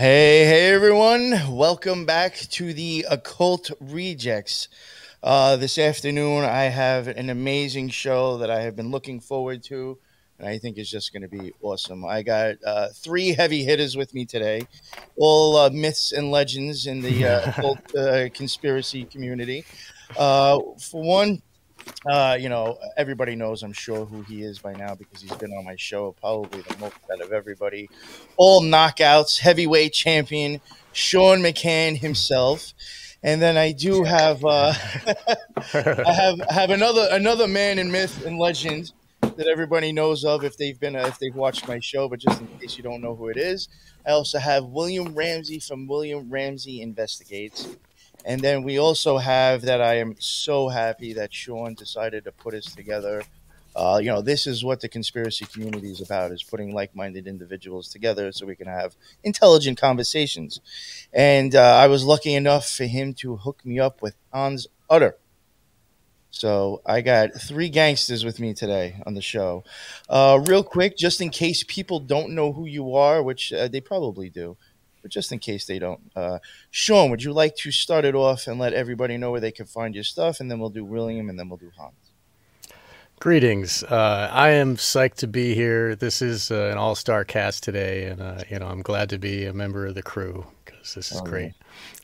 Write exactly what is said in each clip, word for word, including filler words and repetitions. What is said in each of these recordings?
Hey, hey, everyone. Welcome back to the Occult Rejects. Uh, this afternoon, I have an amazing show that I have been looking forward to, and I think it's just going to be awesome. I got uh, three heavy hitters with me today, all uh, myths and legends in the uh, occult uh, conspiracy community. Uh, for one, uh, you know, everybody knows, I'm sure, who he is by now because he's been on my show probably the most out of everybody. All knockouts, heavyweight champion, Sean McCann himself. And then I do have uh, I have have another another man in myth and legend that everybody knows of if they've been uh, if they've watched my show. But just in case you don't know who it is, I also have William Ramsey from William Ramsey Investigates. And then we also have that I am so happy that Sean decided to put us together. Uh, you know, this is what the conspiracy community is about, is putting like-minded individuals together so we can have intelligent conversations. And uh, I was lucky enough for him to hook me up with Hans Utter. So I got three gangsters with me today on the show. Uh, real quick, just in case people don't know who you are, which uh, they probably do, but just in case they don't, uh, Sean, would you like to start it off and let everybody know where they can find your stuff? And then we'll do William and then we'll do Hans. Greetings. Uh, I am psyched to be here. This is uh, an all-star cast today, and uh, you know, I'm glad to be a member of the crew because this is oh, great. Man.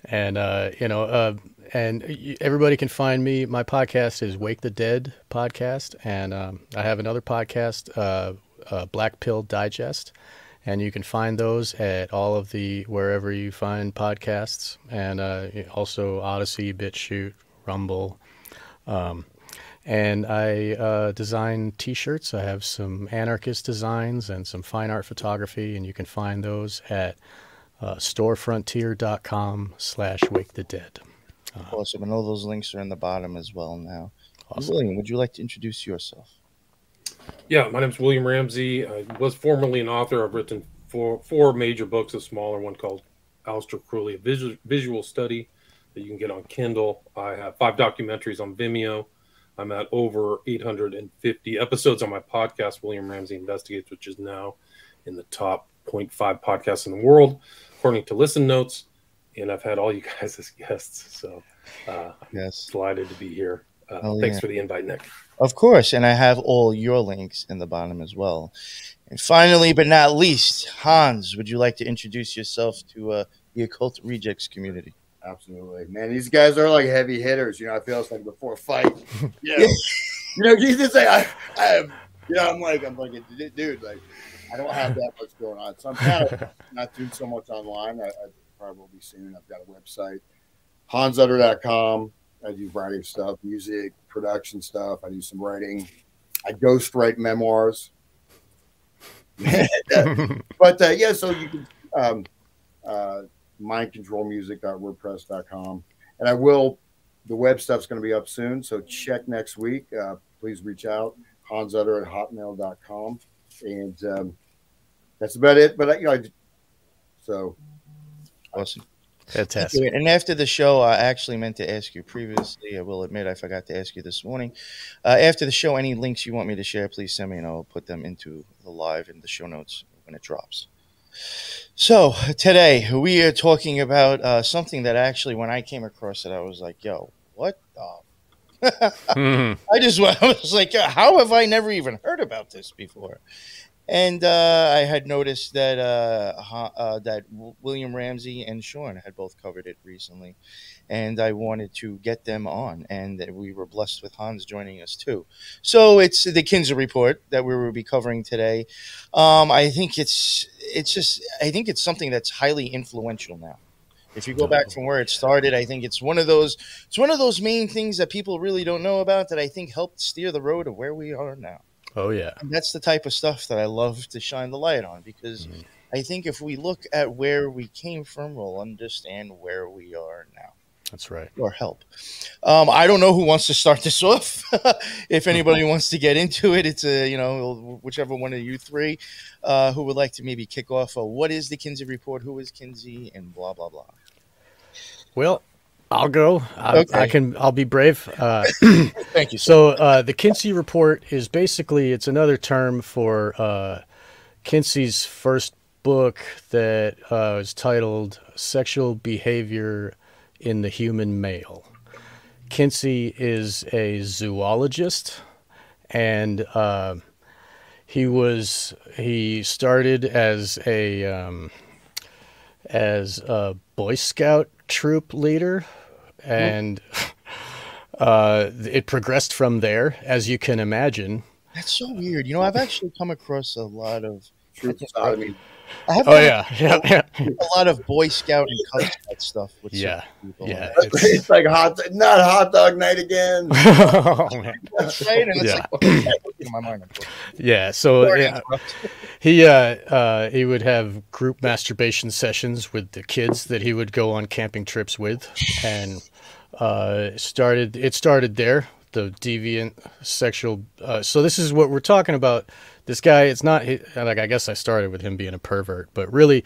And uh, you know, uh, and everybody can find me. My podcast is Wake the Dead podcast, and um, I have another podcast, uh, uh, Black Pill Digest, and you can find those at all of the wherever you find podcasts, and uh, also Odyssey, BitChute, Rumble. Um, And I uh, design T-shirts. I have some anarchist designs and some fine art photography, and you can find those at uh, storefrontier.com slash wake the dead. Uh, awesome. And all those links are in the bottom as well now. Awesome. William, would you like to introduce yourself? Yeah, my name is William Ramsey. I was formerly an author. I've written four, four major books, a smaller one called Aleister Crowley, a visual, visual study that you can get on Kindle. I have five documentaries on Vimeo. I'm at over eight hundred fifty episodes on my podcast, William Ramsey Investigates, which is now in the top zero point five podcasts in the world, according to Listen Notes. And I've had all you guys as guests, so uh, yes. I'm delighted to be here. Uh, oh, thanks yeah. for the invite, Nick. Of course, and I have all your links in the bottom as well. And finally, but not least, Hans, would you like to introduce yourself to uh, the Occult Rejects community? Absolutely, man. These guys are like heavy hitters. You know, I feel it's like before a fight. You know, you know, you just say, I, I, you know, I'm like, I'm like, dude, like, I don't have that much going on. So I'm kind of not doing so much online. I, I probably will be soon. I've got a website, hans utter dot com. I do a variety of stuff, music, production stuff. I do some writing. I ghost write memoirs. But uh, yeah, so you can. Um, uh, mind control music dot wordpress dot com, and I will, the web stuff's going to be up soon, so check next week. Uh, please reach out, hans utter at hotmail dot com, and um, that's about it. But I, you know, I, so awesome, fantastic. And after the show, I actually meant to ask you previously. I will admit I forgot to ask you this morning. Uh, after the show, any links you want me to share, please send me, and I'll put them into the live in the show notes when it drops. So today we are talking about uh, something that actually, when I came across it, I was like, yo, what? The mm. I just I was like, how have I never even heard about this before? And uh, I had noticed that uh, uh, that William Ramsey and Sean had both covered it recently, and I wanted to get them on, and we were blessed with Hans joining us too. So it's the Kinsey Report that we will be covering today. Um, I think it's it's just I think it's something that's highly influential now. If you go back from where it started, I think it's one of those it's one of those main things that people really don't know about that I think helped steer the road to where we are now. Oh, yeah. And that's the type of stuff that I love to shine the light on, because mm. I think if we look at where we came from, we'll understand where we are now. That's right. Or help. Um, I don't know who wants to start this off. If anybody wants to get into it, it's a, you know, whichever one of you three uh, who would like to maybe kick off. Uh, what is the Kinsey Report? Who is Kinsey? And blah, blah, blah. Well, I'll go. I, okay. I can. I'll be brave. Uh, Thank you. Sir. So uh, the Kinsey Report is basically, it's another term for uh, Kinsey's first book that uh, is titled Sexual Behavior in the Human Male. Kinsey is a zoologist, and uh, he was he started as a um, as a Boy Scout troop leader, and uh, it progressed from there, as you can imagine. That's so weird. You know, I've actually come across a lot of troop sodomy. I have oh yeah. Yeah, yeah, a lot of Boy Scout and Cub Scout stuff. With yeah, yeah, it's, it's like hot, not hot dog night again. Oh, man. That's right, and it's yeah. Like, okay, in my mind, yeah. So yeah, he uh, uh, he would have group masturbation sessions with the kids that he would go on camping trips with, and uh, started it started there. The deviant sexual. Uh, so this is what we're talking about. This guy, it's not like, I guess I started with him being a pervert, but really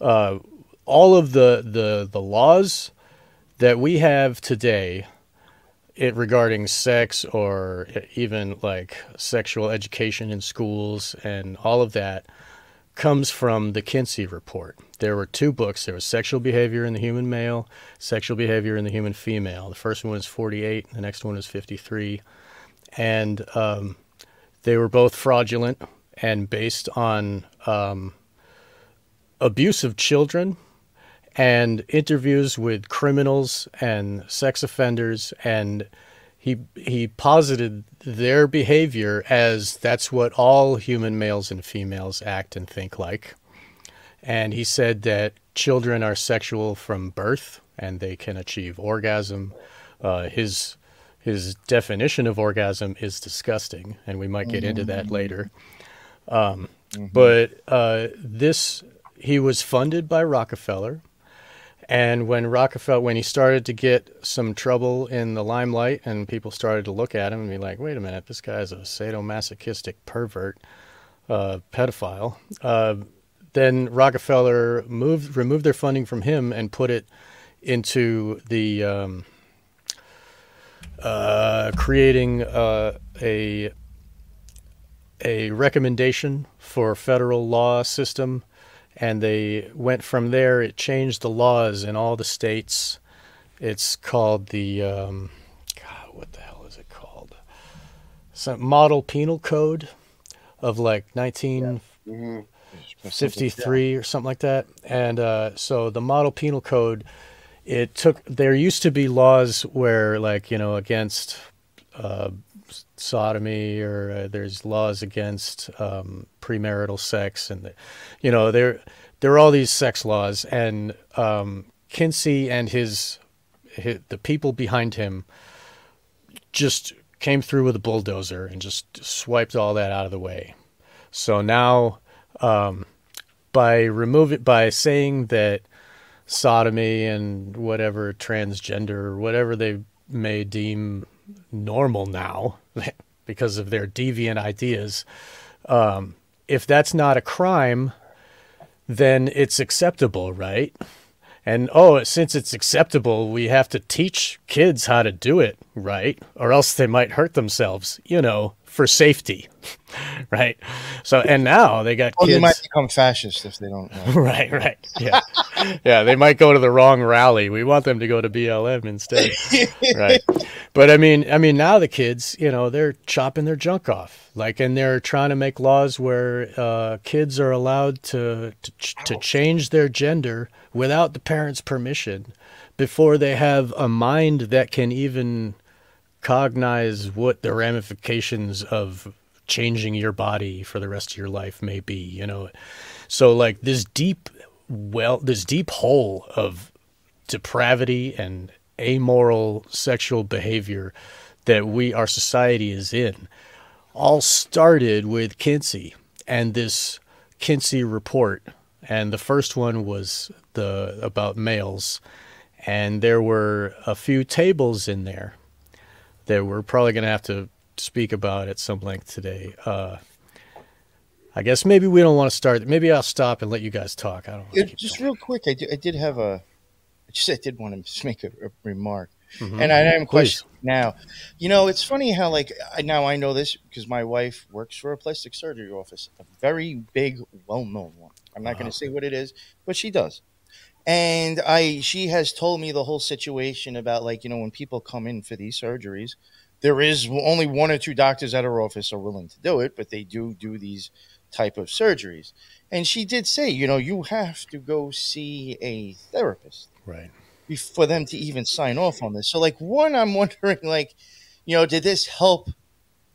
uh, all of the, the, the laws that we have today it regarding sex or even like sexual education in schools and all of that comes from the Kinsey Report. There were two books. There was Sexual Behavior in the Human Male, Sexual Behavior in the Human Female. The first one was forty-eight. The next one was fifty-three. And, um, they were both fraudulent and based on um, abuse of children and interviews with criminals and sex offenders. And he, he posited their behavior as that's what all human males and females act and think like. And he said that children are sexual from birth and they can achieve orgasm. Uh, his... His definition of orgasm is disgusting, and we might get into that later. Um, mm-hmm. But uh, this, he was funded by Rockefeller, and when Rockefeller, when he started to get some trouble in the limelight, and people started to look at him and be like, "Wait a minute, this guy's a sadomasochistic pervert, uh, pedophile," uh, then Rockefeller moved removed their funding from him and put it into the. Um, Uh, creating uh, a a recommendation for federal law system, and they went from there. It changed the laws in all the states. It's called the um, God, what the hell is it called? Some model penal code of like nineteen fifty-three or something like that. And uh, so the model penal code. It took, there used to be laws where like, you know, against uh, sodomy or uh, there's laws against um, premarital sex and, the, you know, there, there are all these sex laws and um, Kinsey and his, his, the people behind him just came through with a bulldozer and just swiped all that out of the way. So now um, by remove it, by saying that sodomy and whatever transgender, whatever they may deem normal now because of their deviant ideas. Um, if that's not a crime, then it's acceptable, right? And, oh, since it's acceptable, we have to teach kids how to do it, right? Or else they might hurt themselves, you know, for safety, right? So, and now they got oh, kids. They might become fascist if they don't know. Right, right, yeah. Yeah, they might go to the wrong rally. We want them to go to B L M instead, right? But, I mean, I mean, now the kids, you know, they're chopping their junk off. Like, and they're trying to make laws where uh, kids are allowed to, to, to change their gender without the parents' permission before they have a mind that can even cognize what the ramifications of changing your body for the rest of your life may be, you know? So like this deep well, this deep hole of depravity and amoral sexual behavior that we, our society is in, all started with Kinsey and this Kinsey report. And the first one was the about males. And there were a few tables in there that we're probably going to have to speak about at some length today. Uh, I guess maybe we don't want to start. Maybe I'll stop and let you guys talk. I don't want to keep just going. Real quick, I did, I did have a – I just I did want to just make a, a remark. Mm-hmm. And I am questioning now. You know, it's funny how like – now I know this because my wife works for a plastic surgery office, a very big, well-known one. I'm not wow. going to say what it is, but she does. And I, she has told me the whole situation about, like, you know, when people come in for these surgeries, there is only one or two doctors at her office are willing to do it, but they do do these type of surgeries. And she did say, you know, you have to go see a therapist, right, for them to even sign off on this. So, like, one, I'm wondering, like, you know, did this help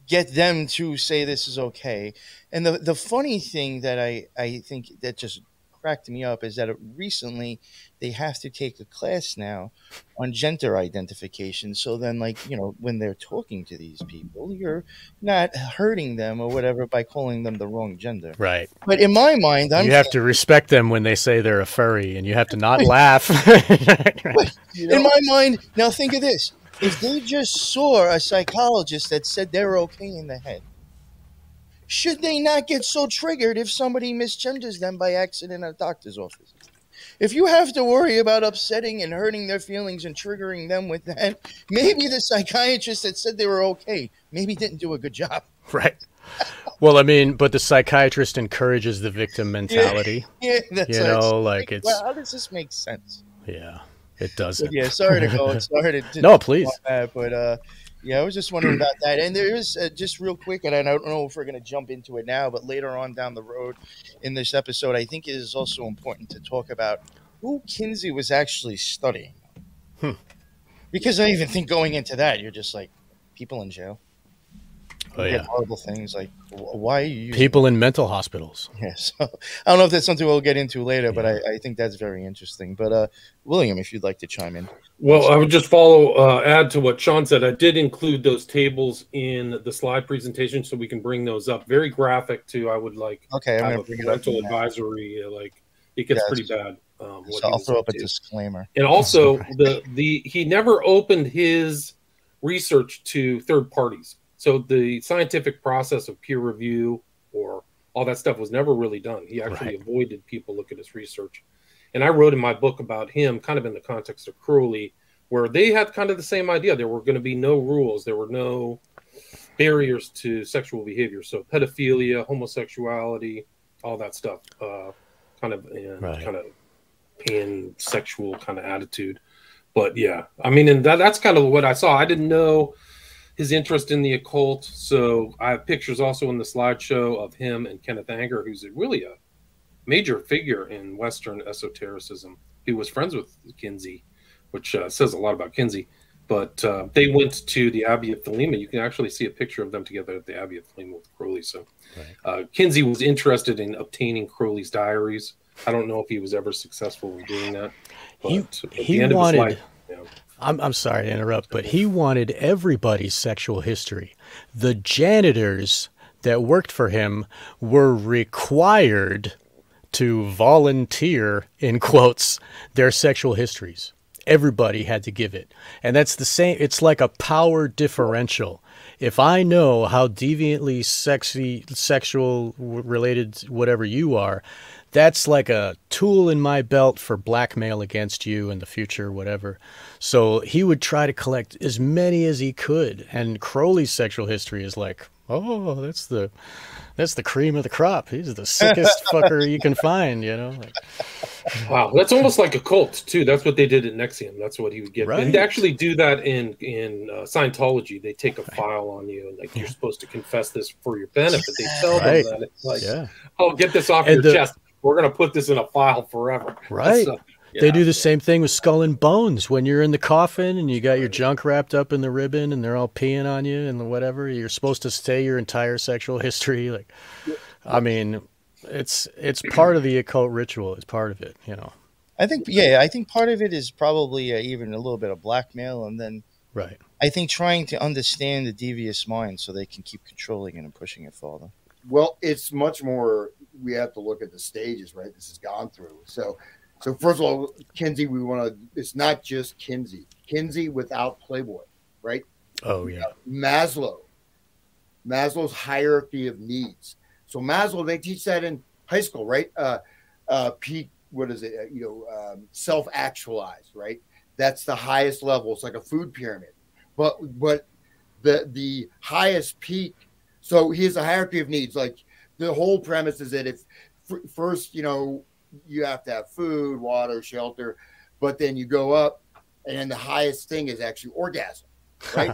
get them to say this is okay? And the, the funny thing that I, I think that just cracked me up is that it, recently they have to take a class now on gender identification. So then, like, you know, when they're talking to these people, you're not hurting them or whatever by calling them the wrong gender. Right. But in my mind, I'm... You have to respect them when they say they're a furry, and you have to not laugh. But in my mind, now think of this. If they just saw a psychologist that said they're okay in the head, should they not get so triggered if somebody misgenders them by accident at a doctor's office? If you have to worry about upsetting and hurting their feelings and triggering them with that, maybe the psychiatrist that said they were okay maybe didn't do a good job. Right. Well, I mean, but the psychiatrist encourages the victim mentality. Yeah, yeah, that's you know, it's, like it's. Well, how does this make sense? Yeah, it doesn't. But yeah, sorry to go. Sorry to. No, please. That, but uh. Yeah, I was just wondering about that. And there is, uh, just real quick, and I don't know if we're going to jump into it now, but later on down the road in this episode, I think it is also important to talk about who Kinsey was actually studying. Hmm. Because I even think going into that, you're just like, people in jail. Oh, yeah. Horrible things. Like, why are you... People in mental hospitals. Yeah, so I don't know if that's something we'll get into later, yeah. but I, I think that's very interesting. But, uh, William, if you'd like to chime in. Well, so. I would just follow, uh, add to what Sean said. I did include those tables in the slide presentation so we can bring those up. Very graphic, too. I would like okay, I'm have a mental advisory. Uh, like, it gets yeah, pretty bad. Um, so I'll throw up a disclaimer. And also, the the he never opened his research to third parties. So the scientific process of peer review or all that stuff was never really done. He actually right. avoided people looking at his research. And I wrote in my book about him kind of in the context of Crowley, where they had kind of the same idea. There were going to be no rules. There were no barriers to sexual behavior. So pedophilia, homosexuality, all that stuff, uh, kind of in, right. kind of pansexual kind of attitude. But, yeah, I mean, and that, that's kind of what I saw. I didn't know his interest in the occult. So I have pictures also in the slideshow of him and Kenneth Anger, who's really a major figure in Western esotericism. He was friends with Kinsey, which uh, says a lot about Kinsey. But uh, they went to the Abbey of Thelema. You can actually see a picture of them together at the Abbey of Thelema with Crowley. So right. uh, Kinsey was interested in obtaining Crowley's diaries. I don't know if he was ever successful in doing that. But he at the he end wanted... of his life, you know, I'm I'm sorry to interrupt, but he wanted everybody's sexual history. The janitors that worked for him were required to volunteer, in quotes, their sexual histories. Everybody had to give it. And that's the same. It's like a power differential. If I know how deviantly sexy, sexual related, whatever you are, that's like a tool in my belt for blackmail against you in the future, whatever. So he would try to collect as many as he could. And Crowley's sexual history is like, oh, that's the that's the cream of the crop. He's the sickest fucker you can find, you know. Like, wow, that's almost like a cult too. That's what they did at Nexium. That's what he would get. Right. And they actually do that in in uh, Scientology. They take a file on you and like you're supposed to confess this for your benefit. They tell right. them that it's like, yeah. oh, get this off and your the, chest. We're going to put this in a file forever. Right. So, yeah. They do the same thing with Skull and Bones. When you're in the coffin and you got your junk wrapped up in the ribbon and they're all peeing on you and whatever, you're supposed to say your entire sexual history. Like, I mean, it's it's part of the occult ritual. It's part of it, you know. I think, yeah, I think part of it is probably uh, even a little bit of blackmail. And then right. I think trying to understand the devious mind so they can keep controlling it and pushing it farther. Well, it's much more, we have to look at the stages, right? This has gone through. So, so first of all, Kinsey, we want to, it's not just Kinsey. Kinsey without Playboy, right? Oh, yeah. Uh, Maslow. Maslow's hierarchy of needs. So Maslow, they teach that in high school, right? Uh, uh, peak, what is it? Uh, you know, um, self-actualized, right? That's the highest level. It's like a food pyramid. But, but the, the highest peak. So here's a hierarchy of needs. Like the whole premise is that if f first, you know, you have to have food, water, shelter, but then you go up, and then the highest thing is actually orgasm, right?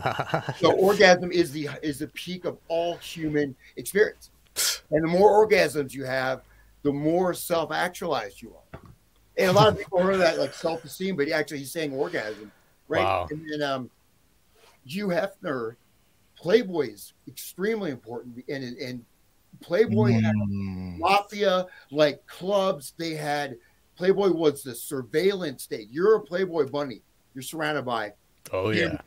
So orgasm is the is the peak of all human experience, and the more orgasms you have, the more self-actualized you are. And a lot of people heard that like self-esteem, but actually he's saying orgasm, right? Wow. And then um, Hugh Hefner, Playboy is extremely important, and and Playboy mm. had mafia like clubs. They had Playboy was the surveillance state. You're a Playboy bunny. You're surrounded by oh yeah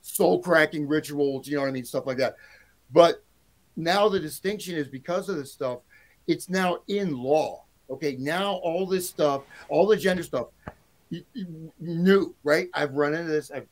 soul cracking rituals. You know what I mean, stuff like that. But now the distinction is because of this stuff. It's now in law. Okay, now all this stuff, all the gender stuff, you, you knew, right? I've run into this. I've,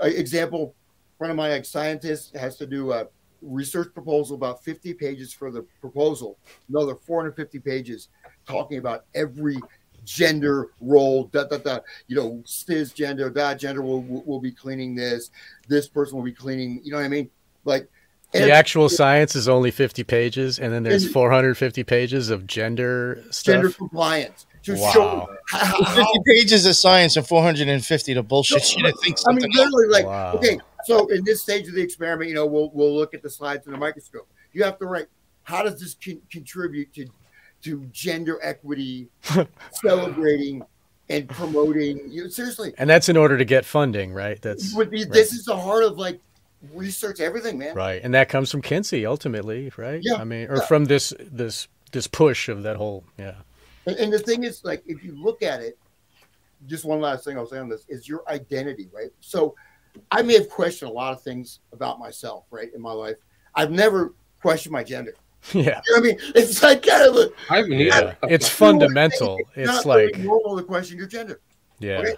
uh, example, a friend of mine, like scientist, has to do a research proposal, about fifty pages for the proposal, another four hundred fifty pages talking about every gender role, da, da, da, you know, cisgender, that gender will, will be cleaning this, this person will be cleaning, you know what I mean? Like, the actual science is only fifty pages, and then there's four hundred fifty pages of gender stuff. Gender compliance. Just wow. Show fifty pages of science and four hundred fifty to bullshit no, you to think something. I mean, literally, like, wow. Okay, so in this stage of the experiment, you know, we'll we'll look at the slides in a microscope. You have to write, how does this con contribute to to gender equity, celebrating and promoting? You know, seriously. And that's in order to get funding, right? That's would be, right. This is the heart of like. Research everything, man. Right, and that comes from Kinsey ultimately, right? Yeah, I mean, or yeah. from this this this push of that whole, yeah. And, and the thing is, like, if you look at it, just one last thing I'll say on this is your identity, right? So, I may have questioned a lot of things about myself, right, in my life. I've never questioned my gender. Yeah, you know what I mean, it's like kind of a. I mean, yeah. I, it's fundamental. It's, it's not like really normal to question your gender. Yeah, right?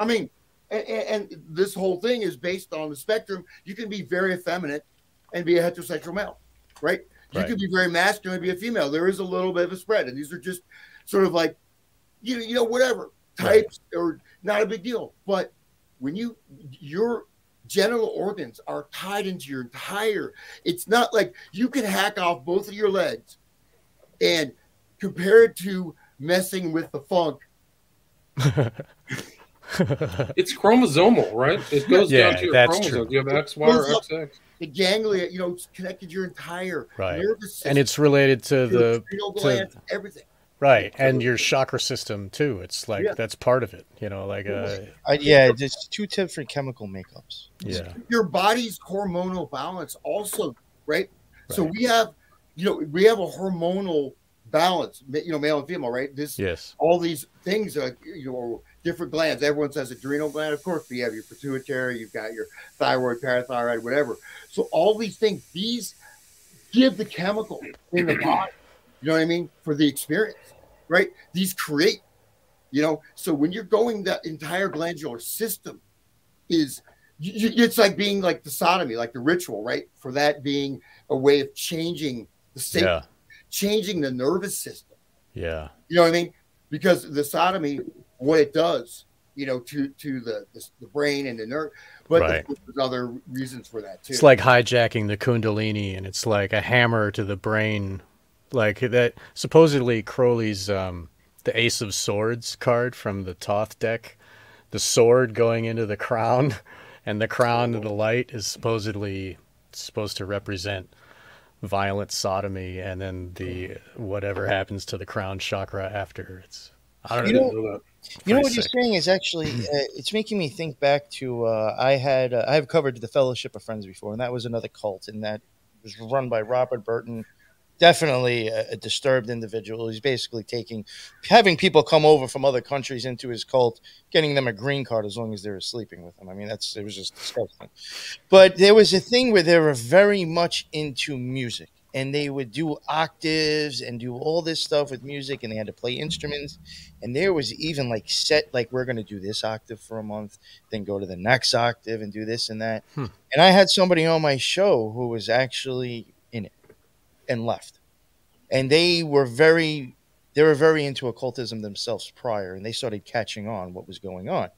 I mean. And, and this whole thing is based on the spectrum. You can be very effeminate and be a heterosexual male, right? You right. can be very masculine and be a female. There is a little bit of a spread. And these are just sort of like, you, you know, whatever. Types right. are not a big deal. But when you, your genital organs are tied into your entire, it's not like you can hack off both of your legs and compared to messing with the funk. It's chromosomal, right? It goes yeah, down to your chromosomes. True. You have X Y or X X. The ganglia, you know, it's connected your entire right. nervous system, and it's related to, to the adrenal glands, everything. Right, and your chakra system too. It's like yeah. that's part of it. You know, like uh, uh, yeah, just two different chemical makeups. Yeah, your body's hormonal balance also, right? right? So we have, you know, we have a hormonal balance. You know, male and female, right? This, yes, all these things are, you know. Different glands. Everyone says adrenal gland. Of course, you have your pituitary, you've got your thyroid, parathyroid, whatever. So all these things, these give the chemical in the body, you know what I mean, for the experience, right? These create, you know. So when you're going, that entire glandular system is, you, it's like being like the sodomy, like the ritual, right? For that being a way of changing the state, yeah. changing the nervous system. Yeah. You know what I mean? Because the sodomy... what it does, you know, to to the the, the brain and the nerve, but right. there's, there's other reasons for that too. It's like hijacking the Kundalini, and it's like a hammer to the brain, like that. Supposedly Crowley's um, the Ace of Swords card from the Toth deck, the sword going into the crown, and the crown oh. to the light is supposedly supposed to represent violent sodomy, and then the whatever happens to the crown chakra after. It's I don't you know. know that. You know what you're saying is actually uh, it's making me think back to uh, I had uh, I've covered the Fellowship of Friends before, and that was another cult, and that was run by Robert Burton, definitely a, a disturbed individual. He's basically taking having people come over from other countries into his cult, getting them a green card as long as they were sleeping with him. I mean, that's it was just disgusting. But there was a thing where they were very much into music. And they would do octaves and do all this stuff with music, and they had to play instruments. And there was even like set, like we're going to do this octave for a month, then go to the next octave and do this and that. Hmm. And I had somebody on my show who was actually in it and left. And they were very, they were very into occultism themselves prior, and they started catching on what was going on.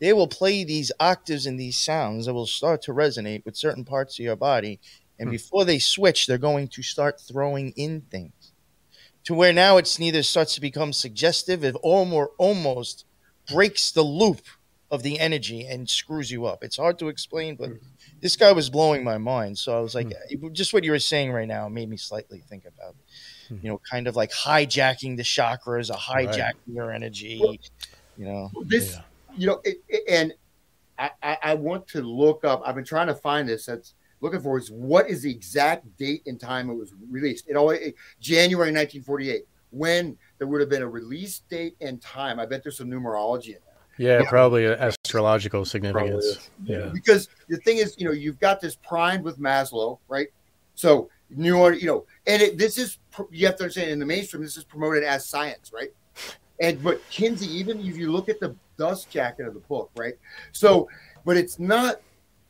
They will play these octaves and these sounds that will start to resonate with certain parts of your body. And before they switch, they're going to start throwing in things. to where now it's neither starts to become suggestive, it almost breaks the loop of the energy and screws you up. It's hard to explain, but this guy was blowing my mind. So I was like, mm. just what you were saying right now made me slightly think about it. Mm. You know, kind of like hijacking the chakras, or hijacking right. your energy. Well, you know, this, yeah. you know, it, it, and I, I want to look up. I've been trying to find this. That's looking for is what is the exact date and time it was released. It always January nineteen forty-eight. When there would have been a release date and time. I bet there's some numerology in it. Yeah, yeah, probably astrological significance. Yeah, because the thing is, you know, you've got this primed with Maslow, right? So new order, you know, and it, this is you have to understand in the mainstream, this is promoted as science, right? And but Kinsey, even if you look at the dust jacket of the book, right? So, but it's not,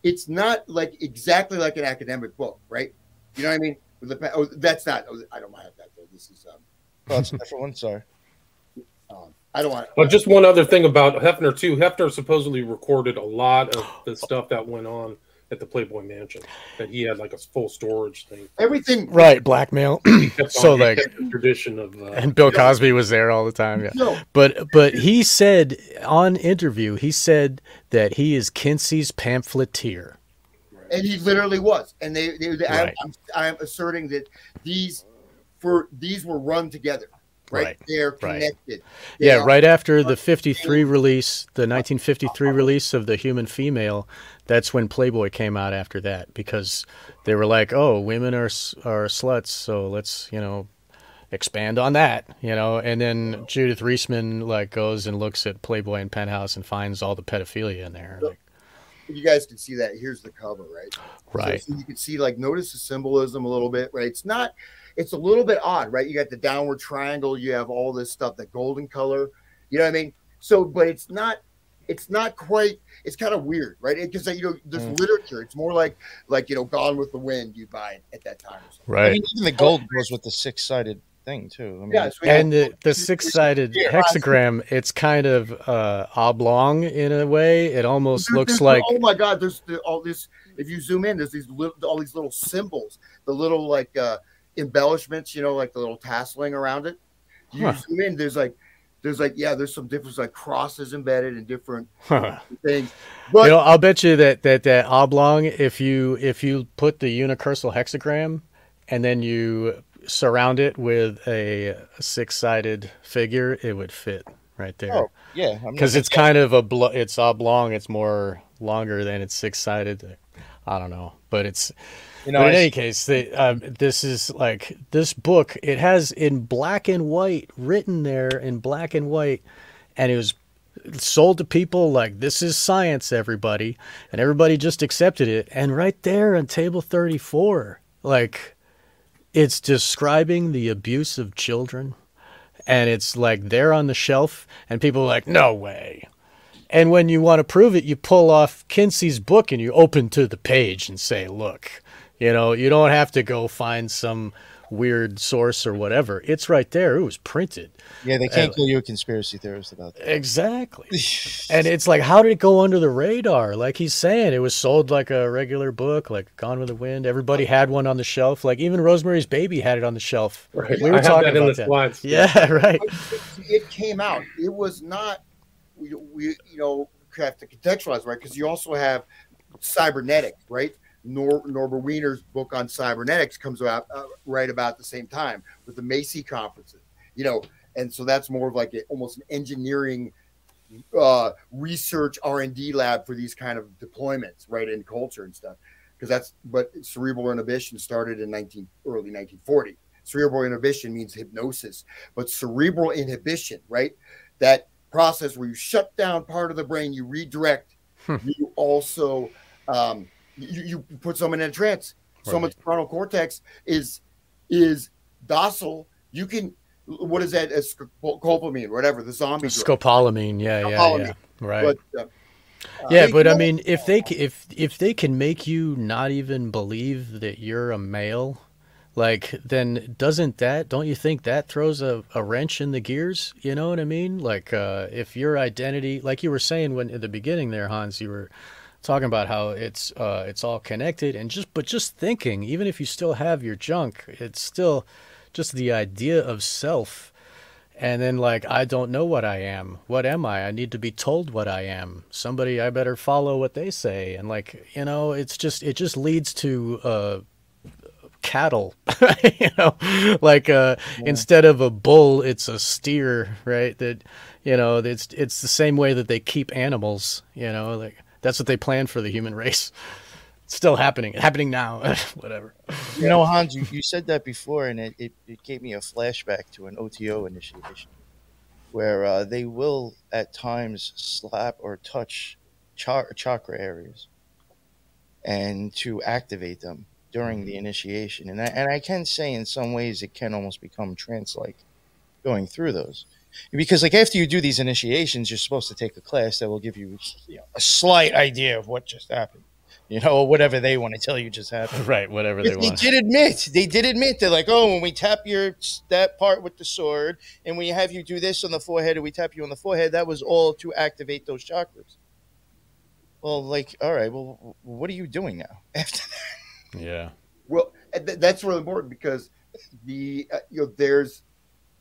it's not like exactly like an academic book, right? You know what I mean? With the, oh, that's not. Oh, I don't have that. Though. This is. Um, oh, that's a different one. Sorry. Um, I don't want to. Well, just one other thing about Hefner, too. Hefner supposedly recorded a lot of the stuff that went on at the Playboy Mansion, that he had like a full storage thing. Everything. Right. Blackmail. So like the tradition of. Uh, and Bill Cosby was there all the time. Yeah. No. But but he said on interview, he said that he is Kinsey's pamphleteer. And he literally was. And they, they, they right. I'm, I'm asserting that these for these were run together. Right. right. They're connected. Right. They yeah. Right after the fifty-three release, the nineteen fifty-three release of The Human Female, that's when Playboy came out after that, because they were like, oh, women are, are sluts. So let's, you know, expand on that, you know? And then Judith Reisman like goes and looks at Playboy and Penthouse and finds all the pedophilia in there. Like, you guys can see that. Here's the cover, right? Right. So, so you can see, like, notice the symbolism a little bit, right? It's not, it's a little bit odd, right? You got the downward triangle, you have all this stuff, the golden color, you know what I mean? So, but it's not, it's not quite, it's kind of weird, right? Because, you know, there's mm. literature. It's more like, like, you know, Gone with the Wind you buy it at that time. Right. I mean, even the gold goes with the six-sided thing, too. I mean, yeah, so and the, the six-sided hexagram, it's kind of uh, oblong in a way. It almost there's, looks there's, like. Oh, my God, there's the, all this. If you zoom in, there's these li- all these little symbols, the little, like, uh, embellishments, you know, like the little tasseling around it. You huh. zoom in, there's like, there's like, yeah, there's some different like crosses embedded in different huh. things. But you know, I'll bet you that that that oblong, if you if you put the universal hexagram and then you surround it with a six-sided figure, it would fit right there. Oh, yeah, because it's kind of a blo- it's oblong. It's more longer than it's six-sided. I don't know, but it's. You know, but in any case, they, um, this is like this book. It has in black and white written there in black and white, and it was sold to people like this is science, everybody, and everybody just accepted it. And right there on table thirty-four, like it's describing the abuse of children, and it's like there on the shelf, and people are like, no way. And when you want to prove it, you pull off Kinsey's book and you open to the page and say, look. You know, you don't have to go find some weird source or whatever. It's right there. It was printed. Yeah, they can't kill you a conspiracy theorist about that. Exactly. And it's like, how did it go under the radar? Like he's saying, it was sold like a regular book, like Gone with the Wind. Everybody had one on the shelf. Like even Rosemary's Baby had it on the shelf. Right. We were I talking that about in the that. Slides. Yeah, right. It came out. It was not, we, we you know, have to contextualize, right? Because you also have cybernetic, right? Nor- Norbert Wiener's book on cybernetics comes out uh, right about the same time with the Macy conferences, you know, and so that's more of like a, almost an engineering uh, research R and D lab for these kind of deployments, right, in culture and stuff, because that's but cerebral inhibition started in nineteen early nineteen forty. Cerebral inhibition means hypnosis, but cerebral inhibition, right, that process where you shut down part of the brain, you redirect, hmm. you also. Um, You, you put someone in a trance. Right. Someone's frontal cortex is is docile. You can, what is that? A scopolamine, whatever, the zombie. Scopolamine, yeah, yeah, yeah. Right. But, uh, yeah, but I mean, if they if if they can make you not even believe that you're a male, like, then doesn't that, don't you think that throws a, a wrench in the gears? You know what I mean? Like, uh, if your identity, like you were saying when at the beginning there, Hans, you were talking about how it's uh, it's all connected, and just but just thinking, even if you still have your junk, it's still just the idea of self. And then, like, I don't know what I am. What am I? I need to be told what I am. Somebody, I better follow what they say. And, like, you know, it's just, it just leads to uh, cattle, you know, like uh, yeah. Instead of a bull, it's a steer, right? That, you know, it's, it's the same way that they keep animals, you know, like that's what they plan for the human race. It's still happening, happening now, whatever. You know, Hans, you, you said that before, and it, it, it gave me a flashback to an O T O initiation where uh, they will at times slap or touch cha chakra areas and to activate them during the initiation. And I, and I can say in some ways it can almost become trance-like going through those. Because, like, after you do these initiations, you're supposed to take a class that will give you, you know, a slight idea of what just happened. You know, whatever they want to tell you just happened. Right, whatever they, they want. They did admit. They did admit. They're like, oh, when we tap your that part with the sword, and we have you do this on the forehead, and we tap you on the forehead, that was all to activate those chakras. Well, like, all right, well, what are you doing now after that? Yeah. Well, th that's really important because the uh, you know, there's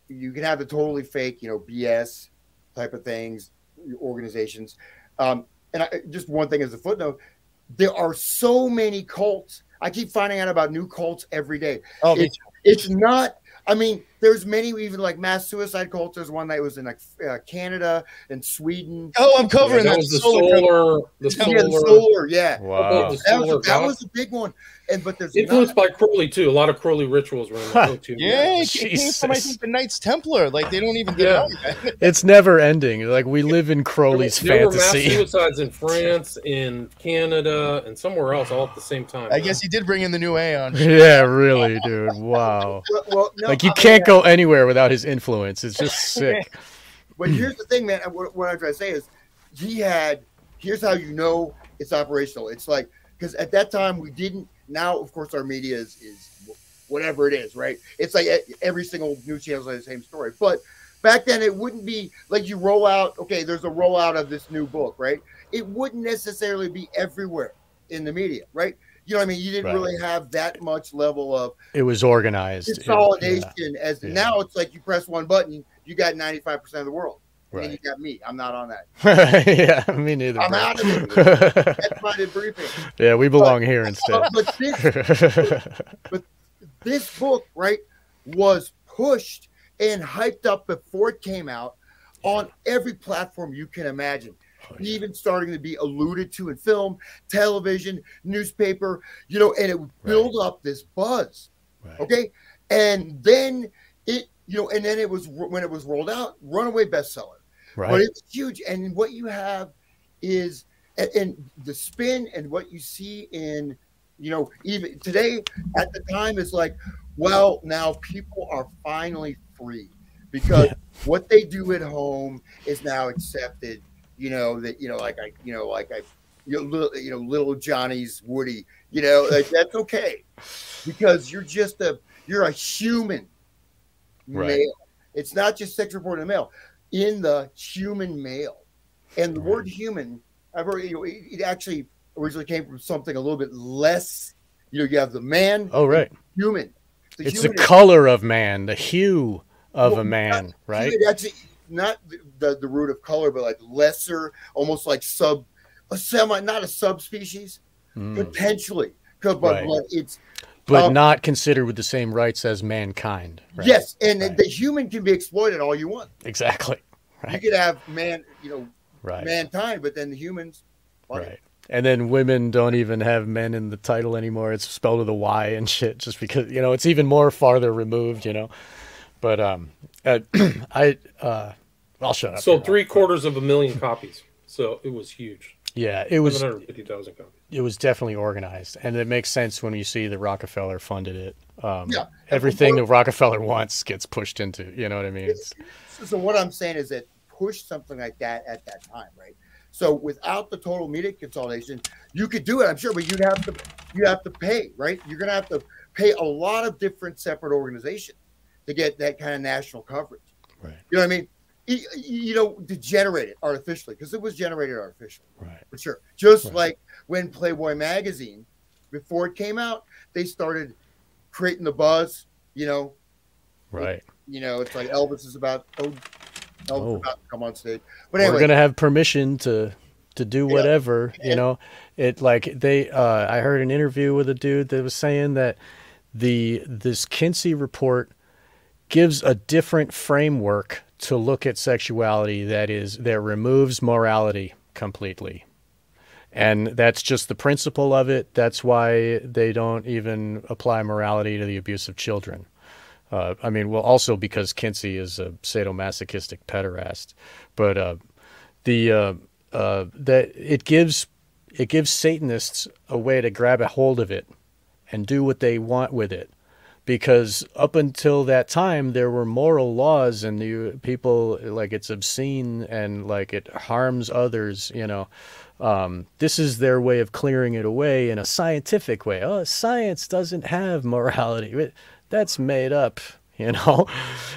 you can have the totally fake, you know, B S type of things, organizations, um, and I, just one thing as a footnote. There are so many cults. I keep finding out about new cults every day. Oh, it's, it's not, I mean, there's many, even like mass suicide cults. There's one that was in like uh, Canada and Sweden. Oh, I'm covering yeah, that. That was the solar. The solar. Yeah, the solar, yeah. Wow. The solar that, was, that was a big one. And but there's influenced by Crowley too. A lot of Crowley rituals were in the O T O. Yeah, it came from, I think, the Knights Templar. Like they don't even yeah. Get it's never ending. Like we live in Crowley's there were, fantasy. There were mass suicides in France, in Canada, and somewhere else all at the same time. I right? guess he did bring in the new Aeon. Yeah, really, dude. Wow. well, well, no, like you can't go anywhere without his influence. It's just sick. But here's the thing, man. What, what I'm trying to say is, he had. Here's how you know it's operational. It's like because at that time we didn't. Now, of course, our media is, is whatever it is, right? It's like every single news channel has the same story. But back then, it wouldn't be like you roll out. Okay, there's a rollout of this new book, right? It wouldn't necessarily be everywhere in the media, right? You know what I mean? You didn't right. really have that much level of it was organized consolidation. It, yeah, as yeah. Now it's like you press one button, you got ninety-five percent of the world. And right. then you got me. I'm not on that. yeah, me neither. I'm bro. out of it. That's my debriefing. Yeah, we belong but, here instead. But this, but this book, right, was pushed and hyped up before it came out on every platform you can imagine. Oh, yeah. Even starting to be alluded to in film, television, newspaper, you know, and it would build right. up this buzz. Right. Okay. And then it, you know, and then it was when it was rolled out, runaway bestseller. Right. But it's huge. And what you have is, and, and the spin and what you see in, you know, even today at the time is like, well, now people are finally free because yeah. what they do at home is now accepted. You know that you know, like I, you know, like I, you know, little, you know, little Johnny's Woody. You know, like that's okay because you're just a you're a human right. male. It's not just sex report in the male, in the human male, and the right. word human. I've already, you know, it, it actually originally came from something a little bit less. You know, you have the man. Oh right, human. The it's human the color is, of man, the hue of well, a man, not, right? It actually, not the, the the root of color, but like lesser, almost like sub, a semi, not a subspecies, mm. potentially. But right. it's, but um, not considered with the same rights as mankind. Right? Yes, and right. the human can be exploited all you want. Exactly. Right. You could have man, you know, right. mankind, but then the humans. Right. It. And then women don't even have men in the title anymore. It's spelled with a Y and shit, just because you know it's even more farther removed. You know, but um, uh, I. uh I'll shut up. So three quarters of a million copies. So it was huge. Yeah, it was seven hundred fifty thousand copies. It was definitely organized, and it makes sense when you see that Rockefeller funded it. Um, yeah, everything that Rockefeller wants gets pushed into. You know what I mean? It's, so what I'm saying is that push something like that at that time, right? So without the total media consolidation, you could do it, I'm sure, but you'd have to you have to pay, right? You're going to have to pay a lot of different separate organizations to get that kind of national coverage. Right. You know what I mean? You know, to generate it artificially, because it was generated artificially, right? For sure. Just right. like when Playboy magazine, before it came out, they started creating the buzz, you know, Right. It, you know, it's like Elvis is about, oh, Elvis oh. is about to come on stage. But anyway. We're going to have permission to to do whatever, yeah. you know. It like they uh, I heard an interview with a dude that was saying that the this Kinsey report gives a different framework to look at sexuality that is that removes morality completely. And that's just the principle of it. That's why they don't even apply morality to the abuse of children. Uh, I mean, well, also because Kinsey is a sadomasochistic pederast, but uh, the uh, uh, that it gives it gives Satanists a way to grab a hold of it and do what they want with it, because up until that time there were moral laws and the people like it's obscene and like it harms others, you know. Um, this is their way of clearing it away in a scientific way. Oh, science doesn't have morality. It, that's made up, you know?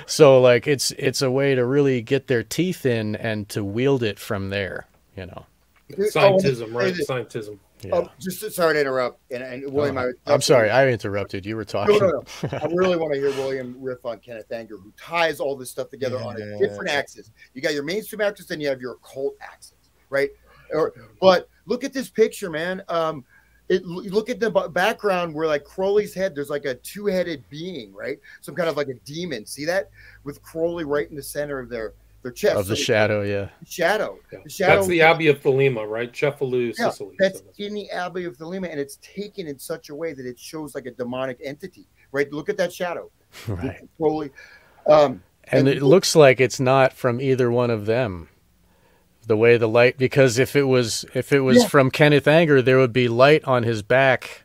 So like, it's, it's a way to really get their teeth in and to wield it from there, you know? Scientism, right? Scientism. Yeah. Oh, just sorry to interrupt. And, and William, uh, I, I'm sorry. I interrupted. You were talking. No, no, no. I really want to hear William riff on Kenneth Anger, who ties all this stuff together yeah, on a different yeah. axis. You got your mainstream axis and you have your occult axis, right? Or, but look at this picture, man. Um, it, look at the background where, like, Crowley's head, there's like a two-headed being, right? Some kind of like a demon. See that? With Crowley right in the center of their, their chest. Of the so shadow, yeah. Shadow. Yeah. The shadow. That's the Abbey of Thelema, right? Cefalù, yeah, Sicily. That's so in the Abbey of Thelema, and it's taken in such a way that it shows like a demonic entity, right? Look at that shadow. Right. Crowley. Um, and, and it looks like it's not from either one of them. The way the light, because if it was if it was yeah. from Kenneth Anger, there would be light on his back,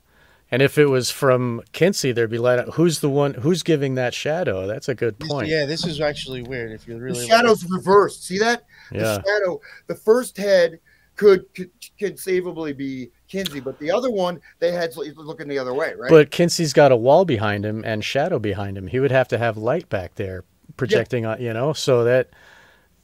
and if it was from Kinsey, there'd be light. On, who's the one who's giving that shadow? That's a good point. Yeah, this is actually weird. If you really the shadow's like... reversed, see that? Yeah. The shadow, the first head could, could conceivably be Kinsey, but the other one they had looking the other way, right? But Kinsey's got a wall behind him and shadow behind him. He would have to have light back there projecting yeah. on, you know, so that.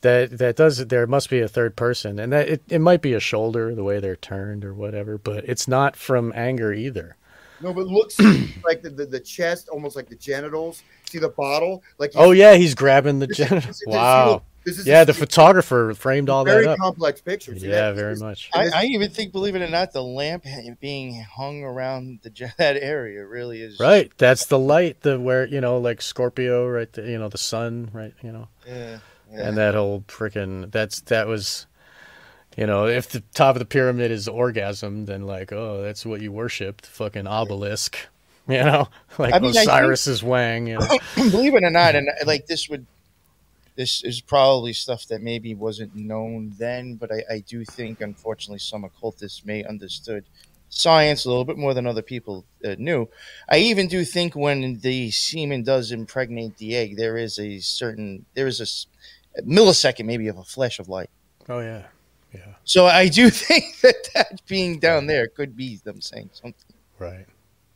That that does there must be a third person, and that it, it might be a shoulder the way they're turned or whatever, but it's not from Anger either. No, but looks like the, the the chest, almost like the genitals. See the bottle, like oh yeah, he's grabbing the genitals. Wow, this is, yeah, the photographer framed all that up. Very complex pictures. Yeah, that, very much. I, I even think, believe it or not, the lamp being hung around the that area really is right. That's the light, the where you know, like Scorpio, right? The, you know, the sun, right? You know. Yeah. Yeah. And that whole freaking that's that was, you know, if the top of the pyramid is orgasm, then like, oh, that's what you worshipped, fucking obelisk, you know, like I mean, Osiris's think, Wang. You know? Believe it or not, and like this would, this is probably stuff that maybe wasn't known then, but I, I do think, unfortunately, some occultists may understood science a little bit more than other people uh, knew. I even do think when the semen does impregnate the egg, there is a certain there is a A millisecond maybe of a flash of light. Oh yeah, yeah. So I do think that that being down there could be them saying something. Right,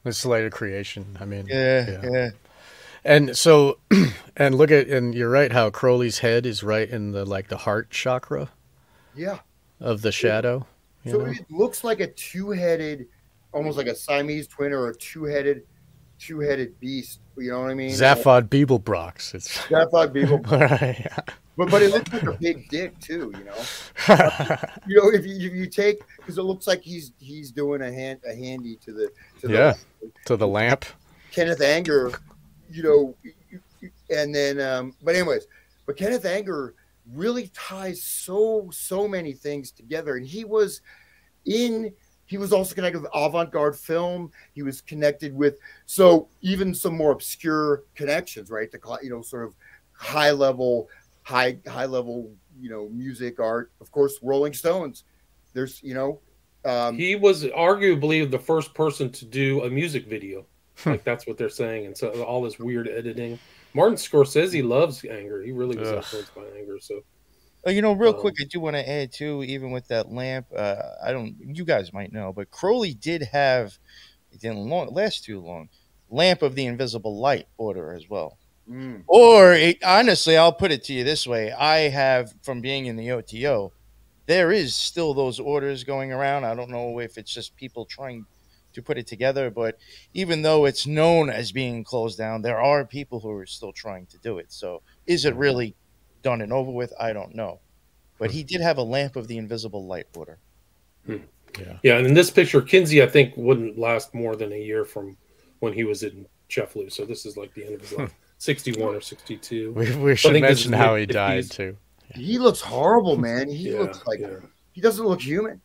it's the light of creation. I mean, yeah, yeah. yeah. And so, and look at and you're right how Crowley's head is right in the like the heart chakra. Yeah. Of the shadow. You so know? It looks like a two-headed, almost like a Siamese twin or a two-headed. two-headed beast, you know what I mean? Zaphod Beeblebrox. It's Zaphod Beeblebrox. Right, yeah. But but it looks like a big dick too, you know. You know, if you if you take because it looks like he's he's doing a hand a handy to the to the yeah, to the lamp. Kenneth Anger, you know, and then um, but anyways, but Kenneth Anger really ties so so many things together, and he was in. He was also connected with avant-garde film. He was connected with so even some more obscure connections, right? The you know sort of high level, high high level you know music art. Of course, Rolling Stones. There's you know um, he was arguably the first person to do a music video. Like that's what they're saying, and so all this weird editing. Martin Scorsese loves Anger. He really was Ugh. influenced by Anger. So. Oh, you know, real um, quick, I do want to add too. Even with that lamp, uh, I don't. You guys might know, but Crowley did have. It didn't long, last too long. Lamp of the Invisible Light order as well. Mm. Or it, honestly, I'll put it to you this way: I have, from being in the O T O, there is still those orders going around. I don't know if it's just people trying to put it together. But even though it's known as being closed down, there are people who are still trying to do it. So is it really done and over with? I don't know. But he did have a lamp of the invisible light order. Hmm. Yeah. Yeah. And in this picture, Kinsey, I think, wouldn't last more than a year from when he was in Chefloo. So this is like the end of his life, sixty-one or sixty-two. We, we should mention how he died too. He looks horrible, man. He yeah, looks like yeah. he doesn't look human.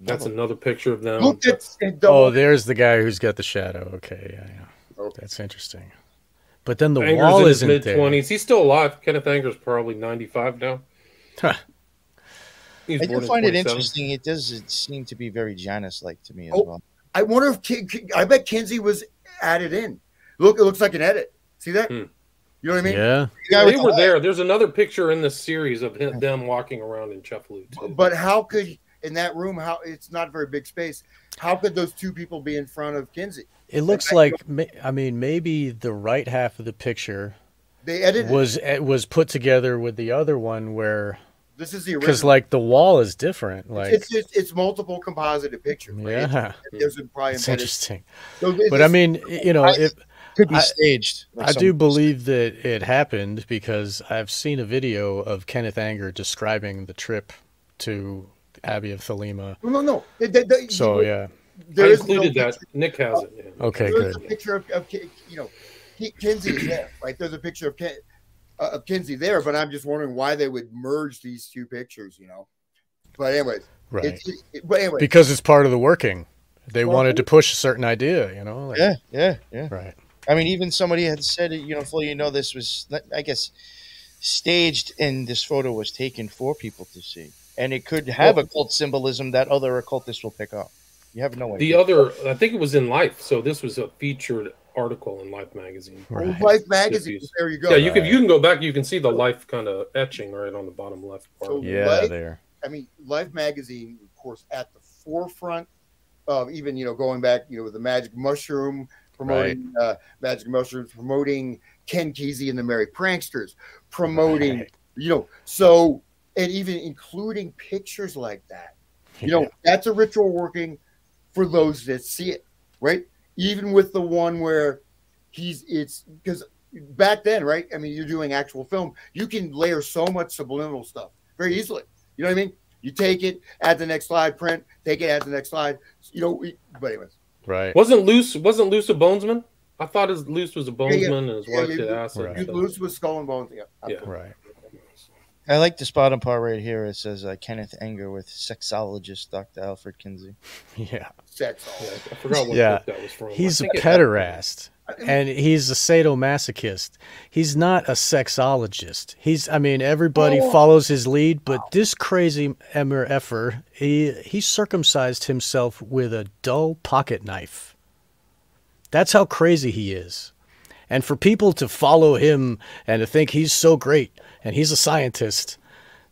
That's no. another picture of them. Look at, oh, there's the guy who's got the shadow. Okay, yeah, yeah. Oh. That's interesting. But then the Anger's wall in isn't mid twenties. He's still alive. Kenneth Anger's probably ninety-five now. Huh. I do find it interesting. It does seem to be very Janus-like to me as oh, well. I wonder if K K I bet Kinsey was added in. Look, it looks like an edit. See that? Hmm. You know what I mean? Yeah. yeah they were there. There's another picture in this series of him, them walking around in Chefloo. But how could, in that room, how it's not a very big space, how could those two people be in front of Kinsey? It looks like, like I mean, maybe the right half of the picture they edited was it was put together with the other one where... This is the original. Because, like, the wall is different. Like It's it's, it's multiple composited pictures. Right? Yeah. There's probably it's interesting. So it's, but, I mean, you know... I, if, could be staged. I, I do believe that it happened because I've seen a video of Kenneth Anger describing the trip to Abbey of Thelema. No, no, no. They, they, they, so, yeah. There I included no that. Nick has it. Yeah. Okay, there's good. There's a picture of, of, you know, Kinsey is there, right? There's a picture of, Ken, uh, of Kinsey there, but I'm just wondering why they would merge these two pictures, you know? But anyways. Right. It, it, but anyways. Because it's part of the working. They well, wanted to push a certain idea, you know? Like, yeah, yeah, yeah. Right. I mean, even somebody had said, you know, Phil, you know, this was, I guess, staged, and this photo was taken for people to see. And it could have well, occult symbolism that other occultists will pick up. You have no idea. The other, I think it was in Life. So this was a featured article in Life magazine. Right. Life magazine. There you go. Yeah, you, right. can, you can go back. You can see the Life kind of etching right on the bottom left part. So yeah, Life, there. I mean, Life magazine, of course, at the forefront of even, you know, going back, you know, with the magic mushroom, promoting right. uh, Magic Mushrooms, promoting Ken Kesey and the Merry Pranksters, promoting, right. you know, so, and even including pictures like that. You yeah. know, that's a ritual working for those that see it, right? Even with the one where he's, it's, because back then, right? I mean, you're doing actual film. You can layer so much subliminal stuff very easily. You know what I mean? You take it, add the next slide, print, take it, add the next slide. You know, but anyways. Right. Wasn't Luce wasn't Luce a bonesman? I thought his Luce was a bonesman yeah, yeah. and his wife yeah, did acid. Right. Luce was Skull and Bones. Yeah. yeah. Right. I like this bottom part right here. It says uh, Kenneth Anger with sexologist Doctor Alfred Kinsey. Yeah. Sexologist. I forgot what yeah. book that was from. He's a pederast. And he's a sadomasochist. He's not a sexologist. He's, I mean, everybody oh. follows his lead, but wow. this crazy Emmer Effer, he, he circumcised himself with a dull pocket knife. That's how crazy he is. And for people to follow him and to think he's so great and he's a scientist,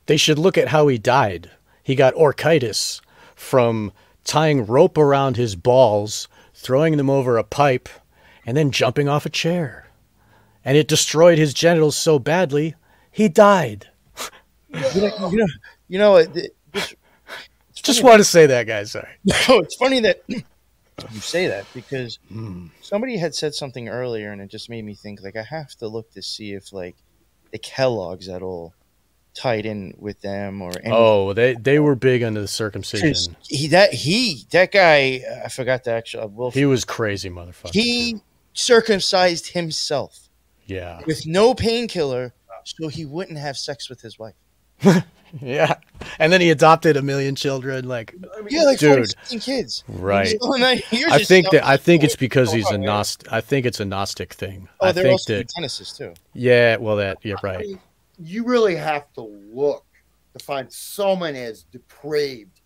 they should look at how he died. He got orchitis from tying rope around his balls, throwing them over a pipe, and then jumping off a chair. And it destroyed his genitals so badly, he died. You know, you know, you know it, it's, it's just want that, to say that, guys. Sorry. No, it's funny that you say that because mm. somebody had said something earlier, and it just made me think, like, I have to look to see if, like, the Kellogg's at all tied in with them or anything. Oh, they they were big under the circumcision. He, that, he, that guy, I forgot the actual. Uh, Wilfred, he was crazy, motherfucker. He... Too. Circumcised himself, yeah, with no painkiller, so he wouldn't have sex with his wife. Yeah, and then he adopted a million children, like I mean, yeah, like dude, kids, right? I think that I think it's because he's a Gnostic. I think it's a Gnostic thing. Oh, I they're think also that Genesis too. Yeah, well, that yeah, right. I mean, you really have to look to find someone as depraved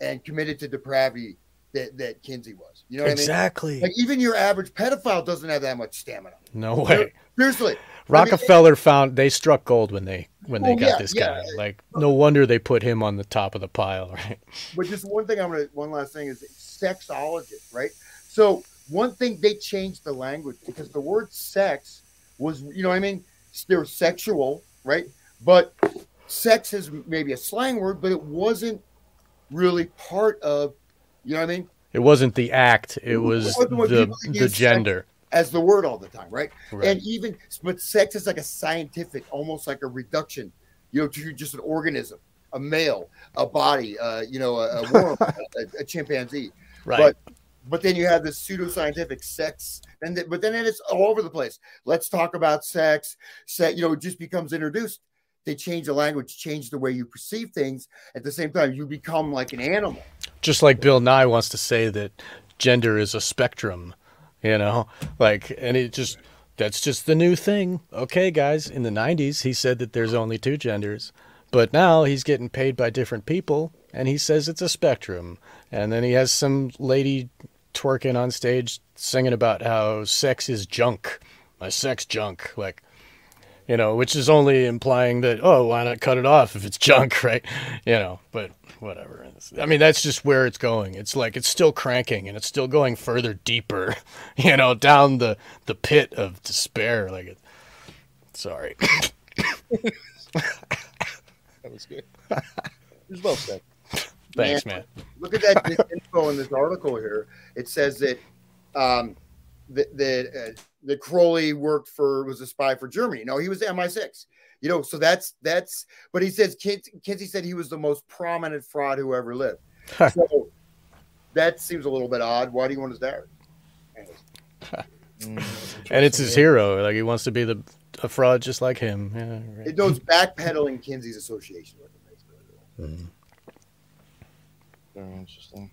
and committed to depravity that that Kinsey was. You know what exactly. I mean? Like even your average pedophile doesn't have that much stamina. No way. Seriously. Rockefeller I mean, found they struck gold when they when well, they got yeah, this yeah. guy. Like no wonder they put him on the top of the pile, right? But just one thing I'm gonna one last thing is sexologist, right? So one thing they changed the language because the word sex was you know what I mean they're sexual, right? But sex is maybe a slang word, but it wasn't really part of you know what I mean? It wasn't the act. It was the, the gender. As the word all the time, right? right? And even, but sex is like a scientific, almost like a reduction, you know, to just an organism, a male, a body, uh, you know, a, a worm, a, a chimpanzee. Right. But, but then you have this pseudoscientific sex, and th- but then it's all over the place. Let's talk about sex. Sex, you know, it just becomes introduced. They change the language, change the way you perceive things. At the same time, you become like an animal. Just like Bill Nye wants to say that gender is a spectrum, you know, like, and it just, that's just the new thing. Okay, guys, in the nineties, he said that there's only two genders, but now he's getting paid by different people, and he says it's a spectrum. And then he has some lady twerking on stage singing about how sex is junk, my sex junk, like, you know, which is only implying that, oh, why not cut it off if it's junk, right? You know, but whatever. I mean, that's just where it's going. It's like it's still cranking and it's still going further deeper, you know, down the, the pit of despair. Like, it, sorry. That was good. It was well said. Thanks, man. man. Look at that this info in this article here. It says that um, the... the uh, that Crowley worked for, was a spy for Germany. No, he was M I six, you know, so that's, that's, but he says, Kinsey said he was the most prominent fraud who ever lived. So that seems a little bit odd. Why do you want to start? And it's his hero. Like, he wants to be the a fraud just like him. Yeah, right. It goes backpedaling Kinsey's association with him. Mm-hmm. Very interesting.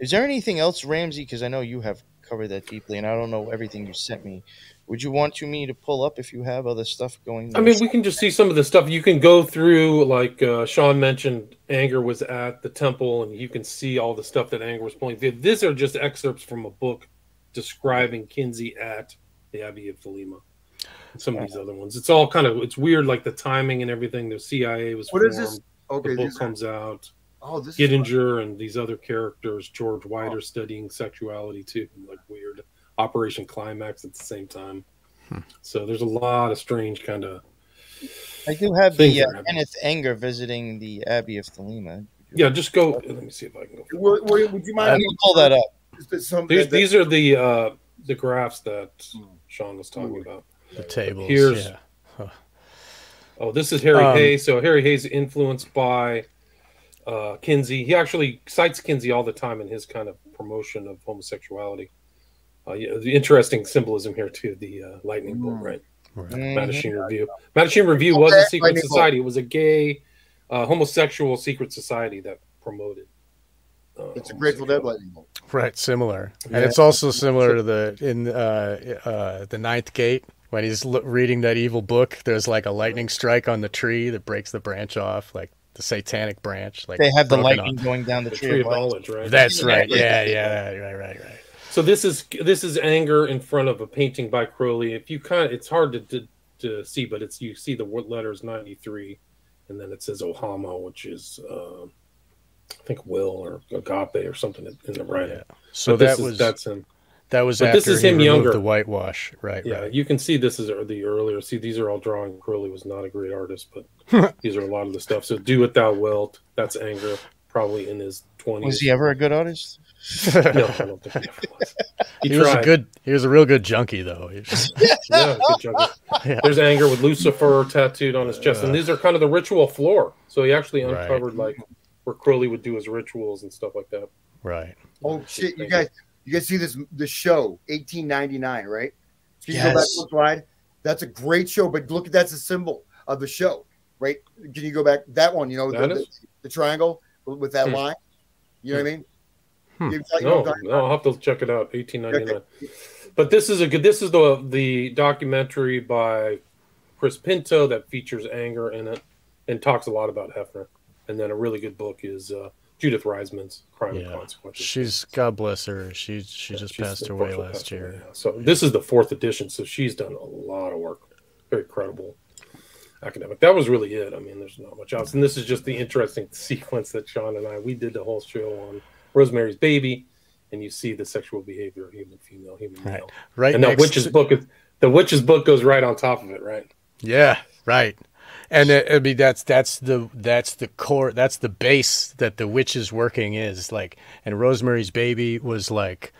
Is there anything else, Ramsey? Because I know you have cover that deeply, and I don't know everything you sent me. Would you want to me to pull up if you have other stuff going there? I mean, we can just see some of the stuff. You can go through, like uh, Sean mentioned, Anger was at the temple, and you can see all the stuff that Anger was pulling. These are just excerpts from a book describing Kinsey at the Abbey of Thelema. Some of these other ones. It's all kind of, it's weird, like the timing and everything. The C I A was what formed. Is this? Okay, the book comes are... out. Oh, this Gittinger and these other characters, George White, are oh. studying sexuality too, like weird Operation Climax at the same time. Hmm. So there's a lot of strange kind of. I do have the uh, Kenneth Anger visiting the Abbey of Thelema. Yeah, just go. Let me see if I can go. Where, where, would you mind? I can pull that up. Some, these, that, these are the uh, the graphs that hmm. Sean was talking Ooh. about. The tables. Here's. Yeah. Huh. Oh, this is Harry um, Hay. So Harry Hay's influenced by. Uh, Kinsey, he actually cites Kinsey all the time in his kind of promotion of homosexuality. Uh, yeah, the interesting symbolism here too, the uh, lightning mm. bolt, right? right. Mm-hmm. Mattachine yeah, Review. Mattachine Review okay. was a secret lightning society. Bolt. It was a gay, uh, homosexual secret society that promoted. Uh, it's a Grateful Dead lightning bolt, right? Similar, yeah. And it's also similar to the in uh, uh, the Ninth Gate. When he's l- reading that evil book, there's like a lightning strike on the tree that breaks the branch off, like. The satanic branch, like they have the lightning off. Going down the, the tree, tree of knowledge, right? That's right. Yeah, yeah, right, right, right. So this is this is Anger in front of a painting by Crowley. If you kind of, it's hard to, to to see, but it's you see the letters ninety-three, and then it says Ohama, which is uh, I think Will or Agape or something in the right. Yeah. So that was is, that's him. That was but after this is him younger. The whitewash, right? Yeah, right. You can see this is the earlier. See, these are all drawing. Crowley was not a great artist, but these are a lot of the stuff. So Do What Thou Wilt. That's Anger, probably in his twenties. Was he ever a good artist? No, I don't think he ever was. He, he was a good. He was a real good junkie, though. Just, yeah, good junkie. Yeah. There's Anger with Lucifer tattooed on his chest, uh, and these are kind of the ritual floor. So he actually uncovered right. like where Crowley would do his rituals and stuff like that. Right. Oh shit, you guys. You guys see this the show, eighteen ninety-nine, right? Can you yes. go back to the slide? That's a great show, but look, that's a symbol of the show, right? Can you go back? That one, you know, the, the, the triangle with that hmm. line. You know what I mean? Hmm. You, you no, no, I'll have to check it out, eighteen ninety-nine. Okay. But this is a good, this is the, the documentary by Chris Pinto that features Anger in it and talks a lot about Hefner. And then a really good book is... Uh, Judith Reisman's Crime yeah. and Consequences. She's, God bless her. She she yeah, just passed away last year. Away so yeah. This is the fourth edition, so she's done a lot of work. Very credible academic. That was really it. I mean, there's not much else. And this is just the interesting sequence that Sean and I, we did the whole show on Rosemary's Baby, and you see the sexual behavior of human female, human right. male. Right. And the witch's to... book, is, the witch's book goes right on top of it, right? Yeah, right. And it, I mean, that's that's the that's the core, that's the base that the witch's working is like. And Rosemary's Baby was like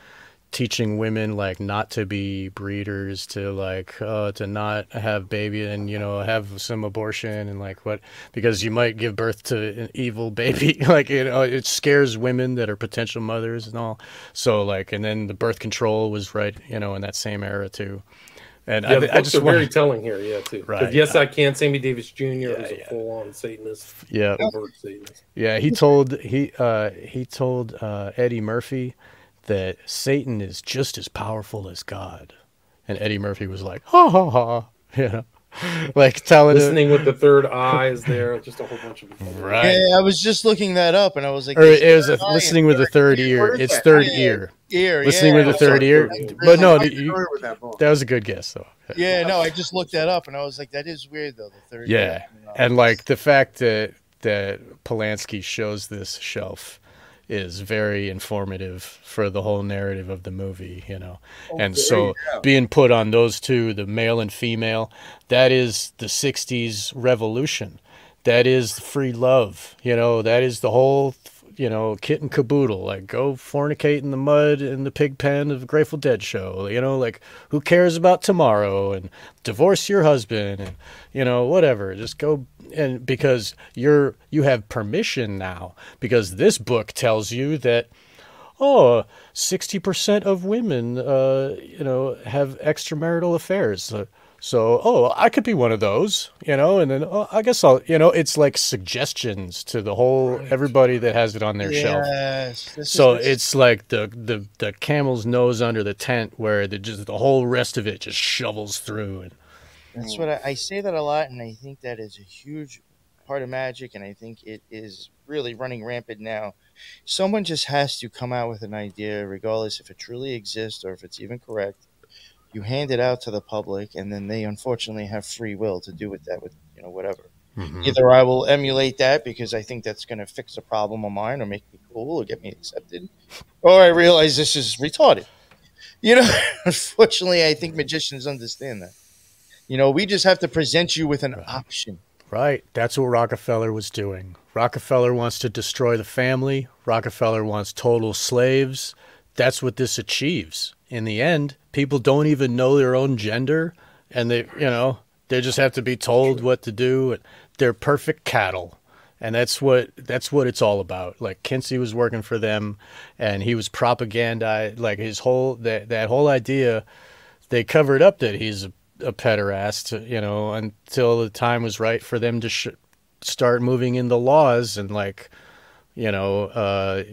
teaching women like not to be breeders, to like uh, to not have baby, and you know, have some abortion, and like what, because you might give birth to an evil baby. Like, you know, it scares women that are potential mothers and all. So like, and then the birth control was right, you know, in that same era too. And yeah, I, the I just are very telling here, yeah, too. Right. Yes, I Can. Sammy Davis Junior Yeah, was a yeah. full-on Satanist. Yeah. Satanist. Yeah. He told he uh, he told uh, Eddie Murphy that Satan is just as powerful as God, and Eddie Murphy was like, ha ha ha, you know, like telling listening him. With the third eye is there, just a whole bunch of right. Hey, I was just looking that up, and I was like, or it was a, listening with the third ear. It's third ear. Ear, listening yeah, with the third ear, but no, you, that, that was a good guess though. Yeah, no, I just looked that up and I was like, that is weird though. The third, yeah, ear. And like the fact that that Polanski shows this shelf is very informative for the whole narrative of the movie, you know. Oh, and so being put on those two, the male and female, that is the sixties revolution. That is free love, you know, that is the whole, you know, kit and caboodle, like go fornicate in the mud in the pig pen of the Grateful Dead show, you know, like who cares about tomorrow, and divorce your husband, and, you know, whatever, just go. And because you're, you have permission now, because this book tells you that, oh, sixty percent of women, uh, you know, have extramarital affairs. So, so, oh, I could be one of those, you know, and then, oh, I guess I'll, you know, it's like suggestions to the whole, right. everybody that has it on their yes, shelf. So is, it's like the, the, the camel's nose under the tent, where the, just the whole rest of it just shovels through. And that's what I, I say that a lot, and I think that is a huge part of magic, and I think it is really running rampant now. Someone just has to come out with an idea, regardless if it truly exists or if it's even correct. You hand it out to the public, and then they unfortunately have free will to do with that, with, you know, whatever. Mm-hmm. Either I will emulate that because I think that's going to fix a problem of mine or make me cool or get me accepted, or I realize this is retarded. You know, unfortunately, I think magicians understand that. You know, we just have to present you with an right. option. Right. That's what Rockefeller was doing. Rockefeller wants to destroy the family. Rockefeller wants total slaves. That's what this achieves. In the end, people don't even know their own gender, and they, you know, they just have to be told what to do. They're perfect cattle. And that's what, that's what it's all about. Like Kinsey was working for them, and he was propagandized. Like his whole, that, that whole idea, they covered up that he's a a pederast, you know, until the time was right for them to sh start moving in the laws. And like, you know, uh,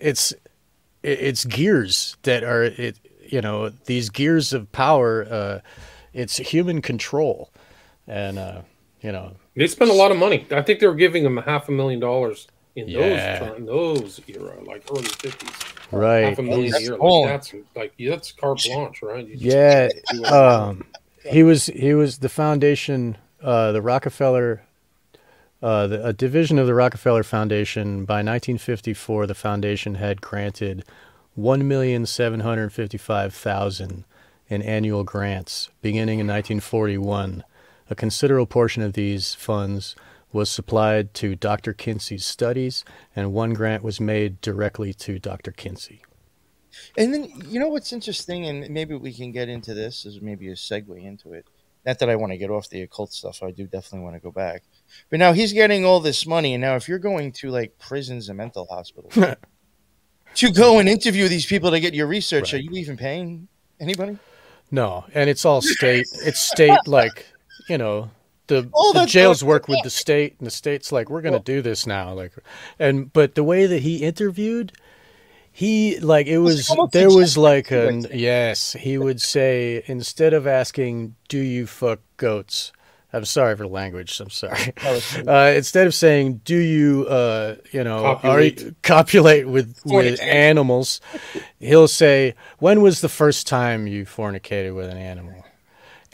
it's, it's gears that are, it, you know, these gears of power, uh, it's human control. And, uh, you know, they spent a lot of money. I think they were giving them half a million dollars in yeah. those time, those era, like early fifties. Right. Half a million a year. Like that's like that's carte blanche, right? You yeah. Um, he was he was the foundation, uh, the Rockefeller, uh, the, a division of the Rockefeller Foundation. By nineteen fifty-four, the foundation had granted one million seven hundred fifty-five thousand in annual grants. Beginning in nineteen forty-one, a considerable portion of these funds was supplied to Doctor Kinsey's studies, and one grant was made directly to Doctor Kinsey. And then, you know what's interesting, and maybe we can get into this as maybe a segue into it. Not that I want to get off the occult stuff. I do definitely want to go back. But now he's getting all this money, and now if you're going to like prisons and mental hospitals to go and interview these people to get your research, right. are you even paying anybody? No, and it's all state. It's state, like, you know, The, oh, the jails work with the state, and the state's like, we're going to well, do this now. Like, and, but the way that he interviewed, he like, it was, there was like, an, yes, he would say, instead of asking, do you fuck goats? I'm sorry for the language. I'm sorry. Uh, instead of saying, do you, uh, you know, copulate, are you, copulate with, with animals, he'll say, when was the first time you fornicated with an animal?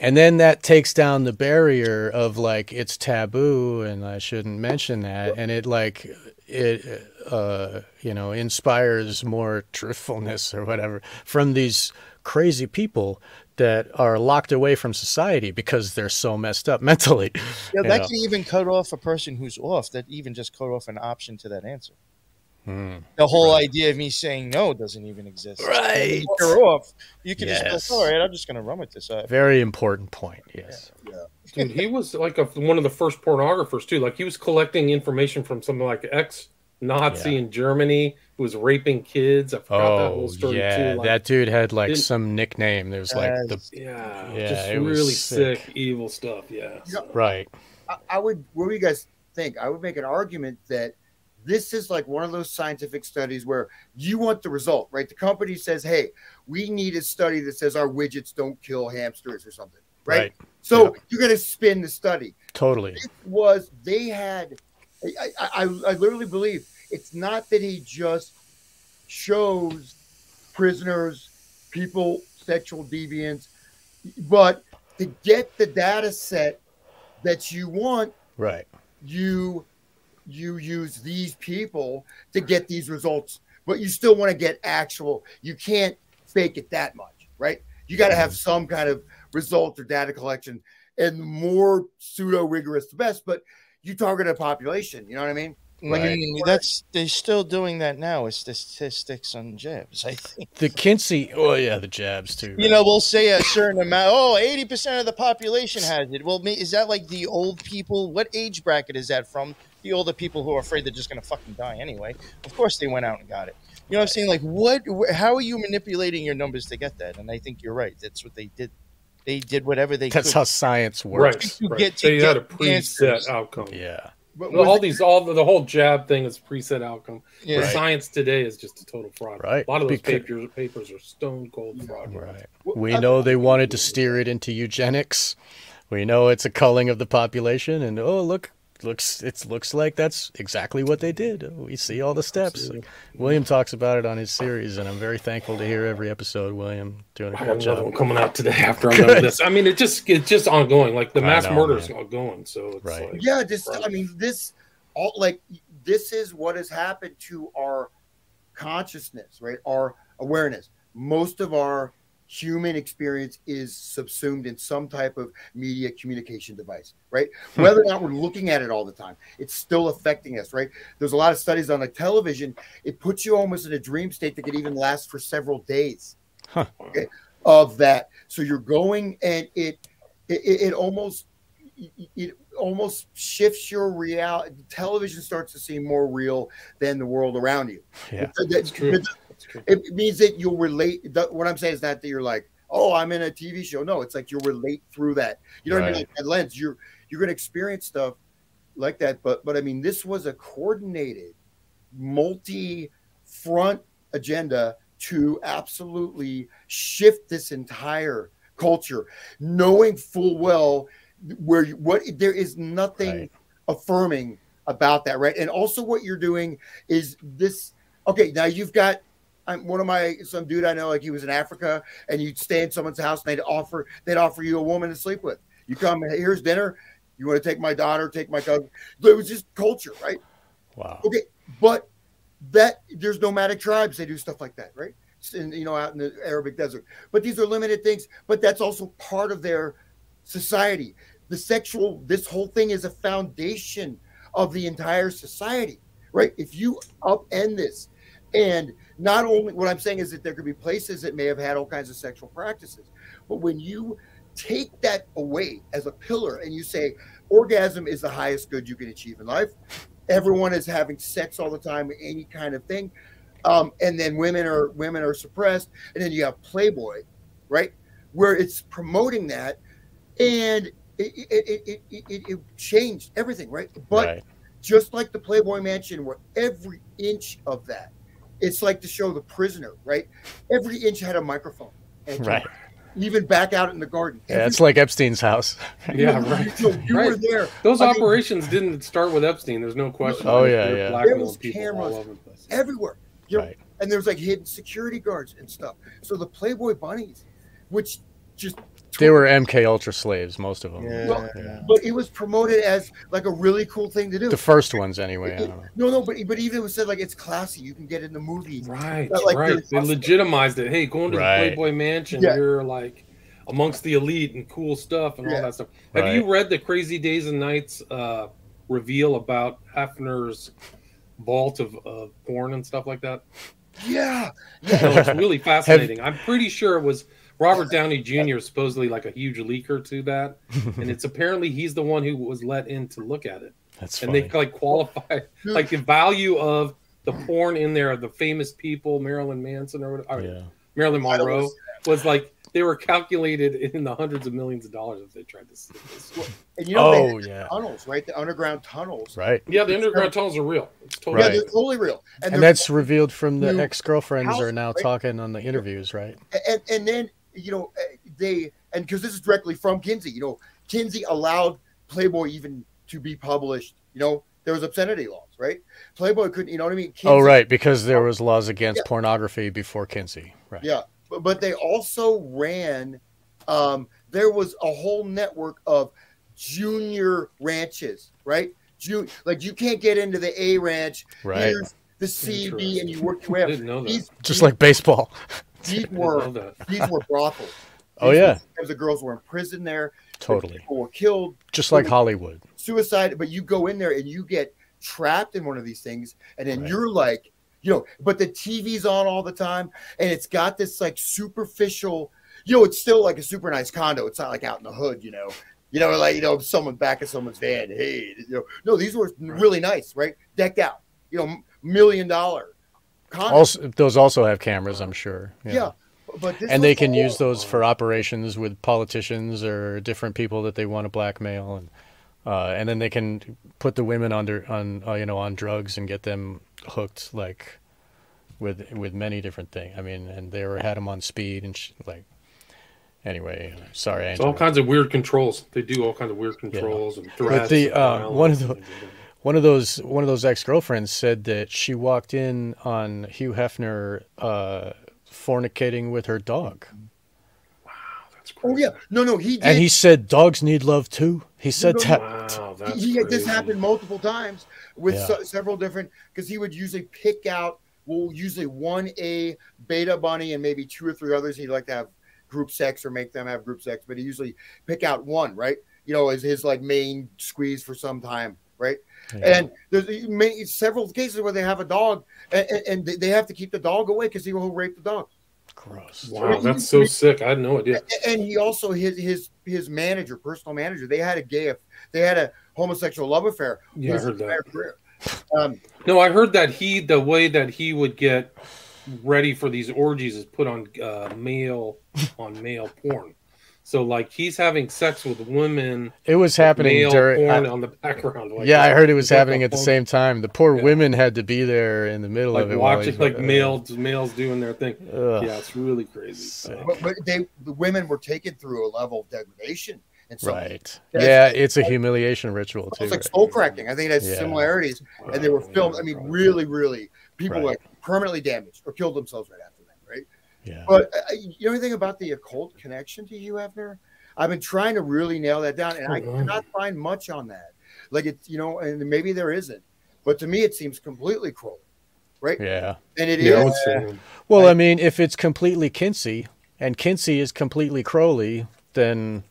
And then that takes down the barrier of like, it's taboo and I shouldn't mention that. And it like, it, uh, you know, inspires more truthfulness or whatever from these crazy people that are locked away from society because they're so messed up mentally. Yeah, that know? Can even cut off a person who's off. That even just cut off an option to that answer. Hmm. The whole right. idea of me saying no doesn't even exist. Right. If you're off, you can yes. just go, all right, I'm just going to run with this. Right. Very important point, yes. Yeah. yeah. Dude, he was like a, one of the first pornographers, too. Like, he was collecting information from something like ex Nazi yeah. in Germany who was raping kids. I forgot oh, that whole story yeah. too. Like, that dude had like some nickname. There's like uh, the yeah, yeah just really sick. sick, evil stuff. Yeah, you know, right. I, I would. What do you guys think? I would make an argument that this is like one of those scientific studies where you want the result, right? The company says, "Hey, we need a study that says our widgets don't kill hamsters or something," right? right. So yeah. you're going to spin the study. Totally. It was they had. I, I, I literally believe it's not that he just shows prisoners, people, sexual deviants, but to get the data set that you want, right? You you use these people to get these results, but you still want to get actual. You can't fake it that much, right? You got to have some kind of result or data collection, and the more pseudo rigorous, the best, but. You target a population, you know what I mean? Like, right. That's they're still doing that now. It's the statistics on jabs, I think. The Kinsey, oh yeah, the jabs too. Right? You know, we'll say a certain amount. Oh, eighty percent of the population has it. Well, is that like the old people? What age bracket is that from? The older people who are afraid they're just going to fucking die anyway. Of course, they went out and got it. You know what I'm saying? Like, what? How are you manipulating your numbers to get that? And I think you're right. That's what they did. They did whatever they That's could. how science works. Right, right. Get, so you had a preset outcome. Yeah. But all it, these, all the, the whole jab thing is preset outcome. Yeah. Right. Science today is just a total fraud. Right. A lot of those because, papers, papers are stone cold fraud. Right. We know they wanted to steer it into eugenics. We know it's a culling of the population, and oh look. Looks, it looks like that's exactly what they did. We see all the steps. Like, William talks about it on his series, and I'm very thankful to hear every episode. William doing a I good job. One coming out today after I'm done this. I mean, it just it's just ongoing. Like the mass know, murder is ongoing. So it's right. like, yeah, this. Right. I mean, this all like this is what has happened to our consciousness, right? Our awareness. Most of our human experience is subsumed in some type of media communication device, right? Whether or not we're looking at it all the time, it's still affecting us, right? There's a lot of studies on like television. It puts you almost in a dream state that could even last for several days huh. okay, of that. So you're going and it, it, it almost, it almost shifts your reality. Television starts to seem more real than the world around you. Yeah, it's, that's true. It's, It means that you'll relate. What I'm saying is not that you're like, oh, I'm in a T V show. No, it's like you relate through that. You know right. what I mean? Like that lens. You're you're gonna experience stuff like that. But but I mean, this was a coordinated, multi-front agenda to absolutely shift this entire culture, knowing full well where you, what there is nothing right. affirming about that, right? And also, what you're doing is this. Okay, now you've got. I'm one of my some dude I know, like he was in Africa, and you'd stay in someone's house and they'd offer they'd offer you a woman to sleep with. You come, hey, here's dinner. You want to take my daughter, take my cousin? It was just culture, right? Wow. Okay, but that there's nomadic tribes. They do stuff like that, right? In, you know, out in the Arabic desert. But these are limited things. But that's also part of their society. The sexual, this whole thing is a foundation of the entire society, right? If you upend this. And not only what I'm saying is that there could be places that may have had all kinds of sexual practices, but when you take that away as a pillar and you say orgasm is the highest good you can achieve in life, everyone is having sex all the time, any kind of thing, um, and then women are women are suppressed, and then you have Playboy, right, where it's promoting that, and it it it it, it, it changed everything, right? But right. just like the Playboy Mansion, where every inch of that. It's like the show The Prisoner, right? Every inch had a microphone. And right. Even back out in the garden. Yeah, it's like Epstein's house. Yeah, right. So you right. were there. Those I operations mean, didn't start with Epstein. There's no question. Oh, yeah, yeah. Black there was cameras all over the place. Everywhere. You know, right. And there's like hidden security guards and stuff. So the Playboy bunnies, which just... They were M K Ultra slaves, most of them. Yeah. Well, yeah. But it was promoted as like a really cool thing to do. The first ones, anyway. It, it, I don't know. No, no, but but even it was said like it's classy. You can get in the movies, right? Like, right. They legitimized it. Hey, going to right. the Playboy Mansion, yeah. you're like, amongst the elite and cool stuff and yeah. all that stuff. Have right. you read the Crazy Days and Nights uh, reveal about Hefner's vault of, of porn and stuff like that? Yeah, yeah. So it's really fascinating. Have... I'm pretty sure it was Robert Downey Junior supposedly like a huge leaker to that, and it's apparently he's the one who was let in to look at it. That's and funny. They like qualify like the value of the porn in there, the famous people, Marilyn Manson or whatever, yeah. Marilyn Monroe was like they were calculated in the hundreds of millions of dollars if they tried to. See this. And you know, oh, they yeah. the tunnels, right? The underground tunnels, right? Yeah, the it's underground tunnels are real. It's totally, right. yeah, they're totally real, and, and that's revealed from the ex-girlfriends are now right? talking on the interviews, right? And and then. You know, they and because this is directly from Kinsey, you know, Kinsey allowed Playboy even to be published. You know, there was obscenity laws, right? Playboy couldn't, you know what I mean? Kinsey, oh, right. Because there was laws against yeah. pornography before Kinsey. Right. Yeah. But, but they also ran. Um, there was a whole network of junior ranches, right? Ju like you can't get into the A ranch. Right. Here's the C, B, and you work your way up. I didn't know that. These, Just these, like baseball. These were these were brothels. Oh these yeah, were, the girls were in prison there. Totally, the people were killed. Just like Hollywood, suicide. But you go in there and you get trapped in one of these things, and then right. you're like, you know. But the T V's on all the time, and it's got this like superficial. You know, it's still like a super nice condo. It's not like out in the hood, you know. You know, like you know, someone back in someone's van. Hey, you know, no, these were right. really nice, right? Decked out, you know, million dollar. Also, those also have cameras, I'm sure. Yeah, yeah but this and they can use those for operations with politicians or different people that they want to blackmail, and uh, and then they can put the women under on uh, you know on drugs and get them hooked like with with many different things. I mean, and they were had them on speed and sh like anyway. Sorry, I it's all kinds of weird controls. They do all kinds of weird controls yeah. and threats. But the uh, and one of the. One of those one of those ex-girlfriends said that she walked in on Hugh Hefner uh, fornicating with her dog. Wow, that's crazy. Oh yeah, no, no, he did. And he said dogs need love too. He said no, no, that. Wow, that's he, he, this happened multiple times with yeah. so, several different because he would usually pick out well usually one a beta bunny and maybe two or three others. He'd like to have group sex or make them have group sex, but he usually pick out one, right? You know, as his like main squeeze for some time, right? Yeah. And there's many, several cases where they have a dog, and, and they have to keep the dog away because he will rape the dog. Gross! Wow, so that's he, so he, sick. I had no idea. And he also his his his manager, personal manager, they had a gay, they had a homosexual love affair. Yeah, I heard that. Um, no, I heard that he the way that he would get ready for these orgies is put on uh, male on male porn. So like he's having sex with women. It was happening during I, on the background. Like, yeah, I heard it was happening at the same time. The poor yeah. women had to be there in the middle like of it, watching like uh, males males doing their thing. Ugh. Yeah, it's really crazy. But, but they the women were taken through a level of degradation. And so right. Yeah, it's a humiliation ritual too. It's like soul cracking. I think it has yeah. similarities. Right. And they were filmed. I mean, really, really, people right. were like permanently damaged or killed themselves right after that, right? Yeah. But uh, you know anything about the occult connection to Hugh Hefner? I've been trying to really nail that down, and oh, I man. cannot find much on that. Like it's you know, and maybe there isn't, but to me it seems completely cruel, right? Yeah, and it yeah, is. Uh, well, like, I mean, if it's completely Kinsey and Kinsey is completely Crowley, then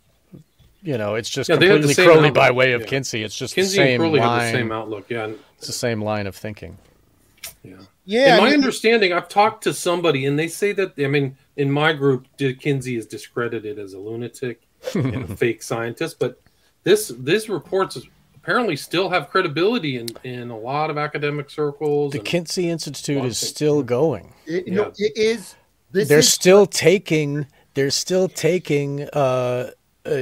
you know it's just yeah, completely the Crowley outlook. by way of yeah. Kinsey. It's just Kinsey the same and Crowley line. Have the same outlook. Yeah, it's the same line of thinking. Yeah. Yeah, in my I mean, understanding, I've talked to somebody, and they say that, I mean, in my group, Kinsey is discredited as a lunatic and a fake scientist, but this this reports apparently still have credibility in, in a lot of academic circles. The Kinsey Institute is still going. It, yeah. no, it is. This they're is still taking. They're still taking uh, uh,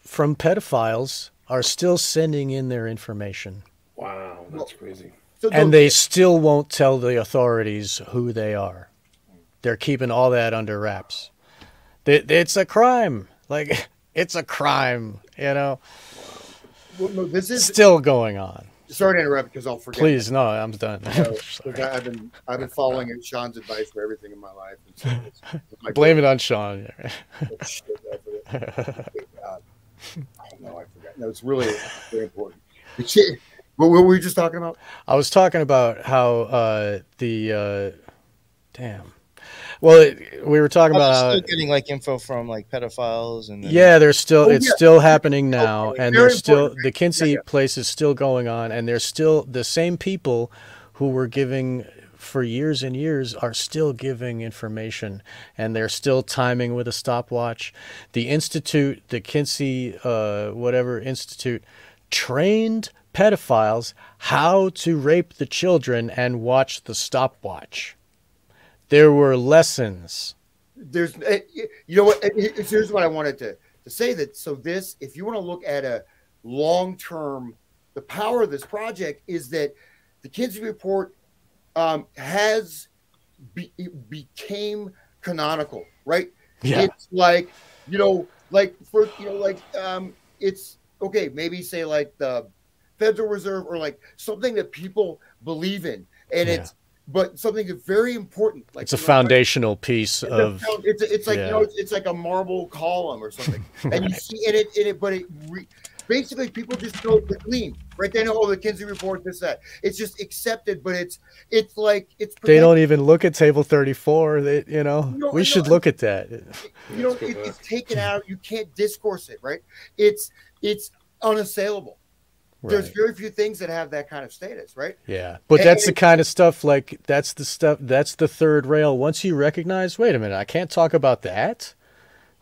from pedophiles. Are still sending in their information. Wow, that's well, crazy. So and they still won't tell the authorities who they are. They're keeping all that under wraps. They, they, it's a crime. Like, it's a crime, you know. Well, no, this is still going on. Sorry to interrupt because I'll forget. Please, no, I'm done. So, look, I've been I've been following Sean's advice for everything in my life. And so it's, it's Blame goal. it on Sean. Oh, shit, I forgot. Oh, no, I forgot. No, it's really very important. It's, What were we just talking about? I was talking about how uh, the uh, damn Well, it, we were talking I'm about still how, getting like info from like pedophiles and then, yeah, there's still oh, it's yeah. still happening now, okay. and Very there's important. still the Kinsey yeah, yeah. place is still going on, and there's still the same people who were giving for years and years are still giving information, and they're still timing with a stopwatch. The Institute, the Kinsey uh, whatever Institute, trained pedophiles how to rape the children and watch the stopwatch. There were lessons. There's, you know what? Here's what I wanted to, to say that. So this, if you want to look at a long-term, the power of this project is that the Kinsey Report um, has be, it became canonical, right? Yeah. It's like, you know, like for, you know, like um, it's okay. Maybe say like the Federal Reserve or like something that people believe in, and yeah. it's. But something that's very important, like it's a you know, foundational like, piece it's of. A, it's it's like yeah. you know, it's, it's like a marble column or something, and right. you see in it, in it, but it re, basically people just know the gleam, right? They know oh, the Kinsey Report, this that. It's just accepted, but it's it's like it's. They don't even look at Table thirty-four. They, you know, you know we should know, look at that. You know, it, it's taken out. You can't discourse it, right? It's it's unassailable. Right. There's very few things that have that kind of status, right? Yeah, but that's the kind of stuff, like, that's the stuff, that's the third rail. Once you recognize, wait a minute, I can't talk about that,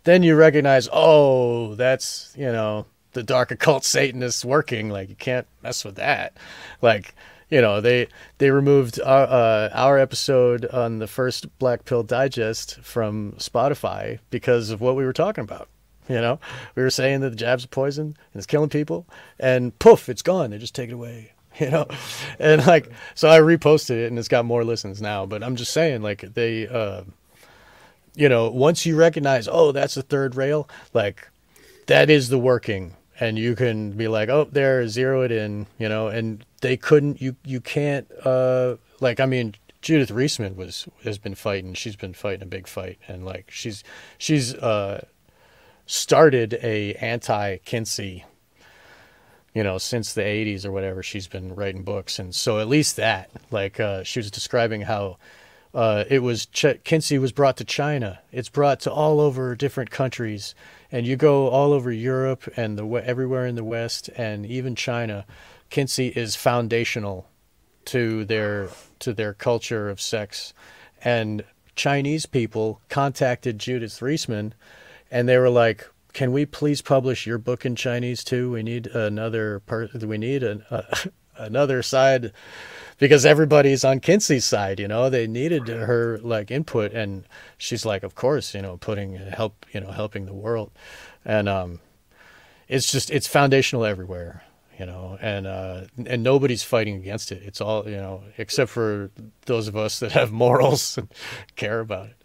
then you recognize, oh, that's, you know, the dark occult Satanists working, like, you can't mess with that. Like, you know, they they removed our, uh, our episode on the first Black Pill Digest from Spotify because of what we were talking about. You know, we were saying that the jab's are poison and it's killing people, and poof, it's gone. They just take it away, you know? And like, so I reposted it and it's got more listens now, but I'm just saying, like, they, uh, you know, once you recognize, oh, that's the third rail, like that is the working, and you can be like, oh, there, zero it in, you know, and they couldn't, you, you can't, uh, like, I mean, Judith Reisman was, has been fighting, she's been fighting a big fight, and like, she's, she's, uh, started a anti-Kinsey, you know, since the eighties or whatever. She's been writing books, and so at least that, like, uh, she was describing how uh, it was Ch Kinsey was brought to China. It's brought to all over different countries, and you go all over Europe and the everywhere in the West and even China. Kinsey is foundational to their to their culture of sex, and Chinese people contacted Judith Reisman. And they were like, "Can we please publish your book in Chinese too? We need another part. We need an, uh, another side, because everybody's on Kinsey's side. You know, they needed her like input." And she's like, "Of course, you know, putting help, you know, helping the world." And um, it's just it's foundational everywhere, you know. And uh, and nobody's fighting against it. It's all, you know, except for those of us that have morals and care about it,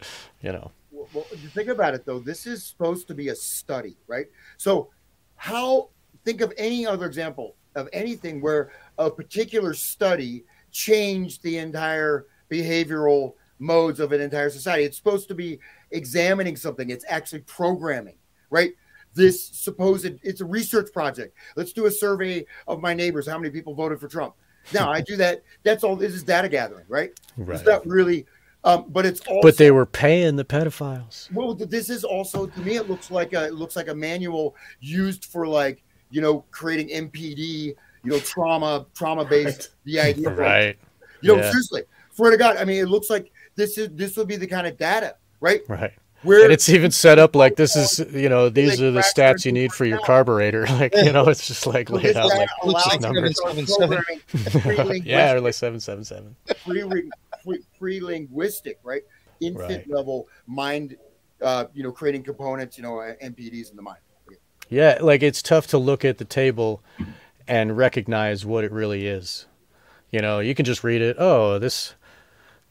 you know. Well, if you think about it, though, this is supposed to be a study, right? So how, think of any other example of anything where a particular study changed the entire behavioral modes of an entire society. It's supposed to be examining something. It's actually programming, right? This supposed, it's a research project. Let's do a survey of my neighbors. How many people voted for Trump? Now, I do that. That's all. This is data gathering, right? Right. It's not really... Um, but it's also, but they were paying the pedophiles. Well, this is also, to me, it looks like a it looks like a manual used for, like, you know, creating M P D, you know, trauma trauma based the idea, right? You know, yeah. seriously, for the God, I mean, it looks like this is this would be the kind of data, right? Right. Where and it's even set up like this is, you know, these are the stats you need for your carburetor, like, you know, it's just like laid out like looks like numbers. Yeah, or like seven seven seven. Pre-linguistic, right? Infant right. level mind, uh, you know, creating components, you know, M P Ds in the mind. Okay. Yeah, like it's tough to look at the table and recognize what it really is. You know, you can just read it. Oh, this,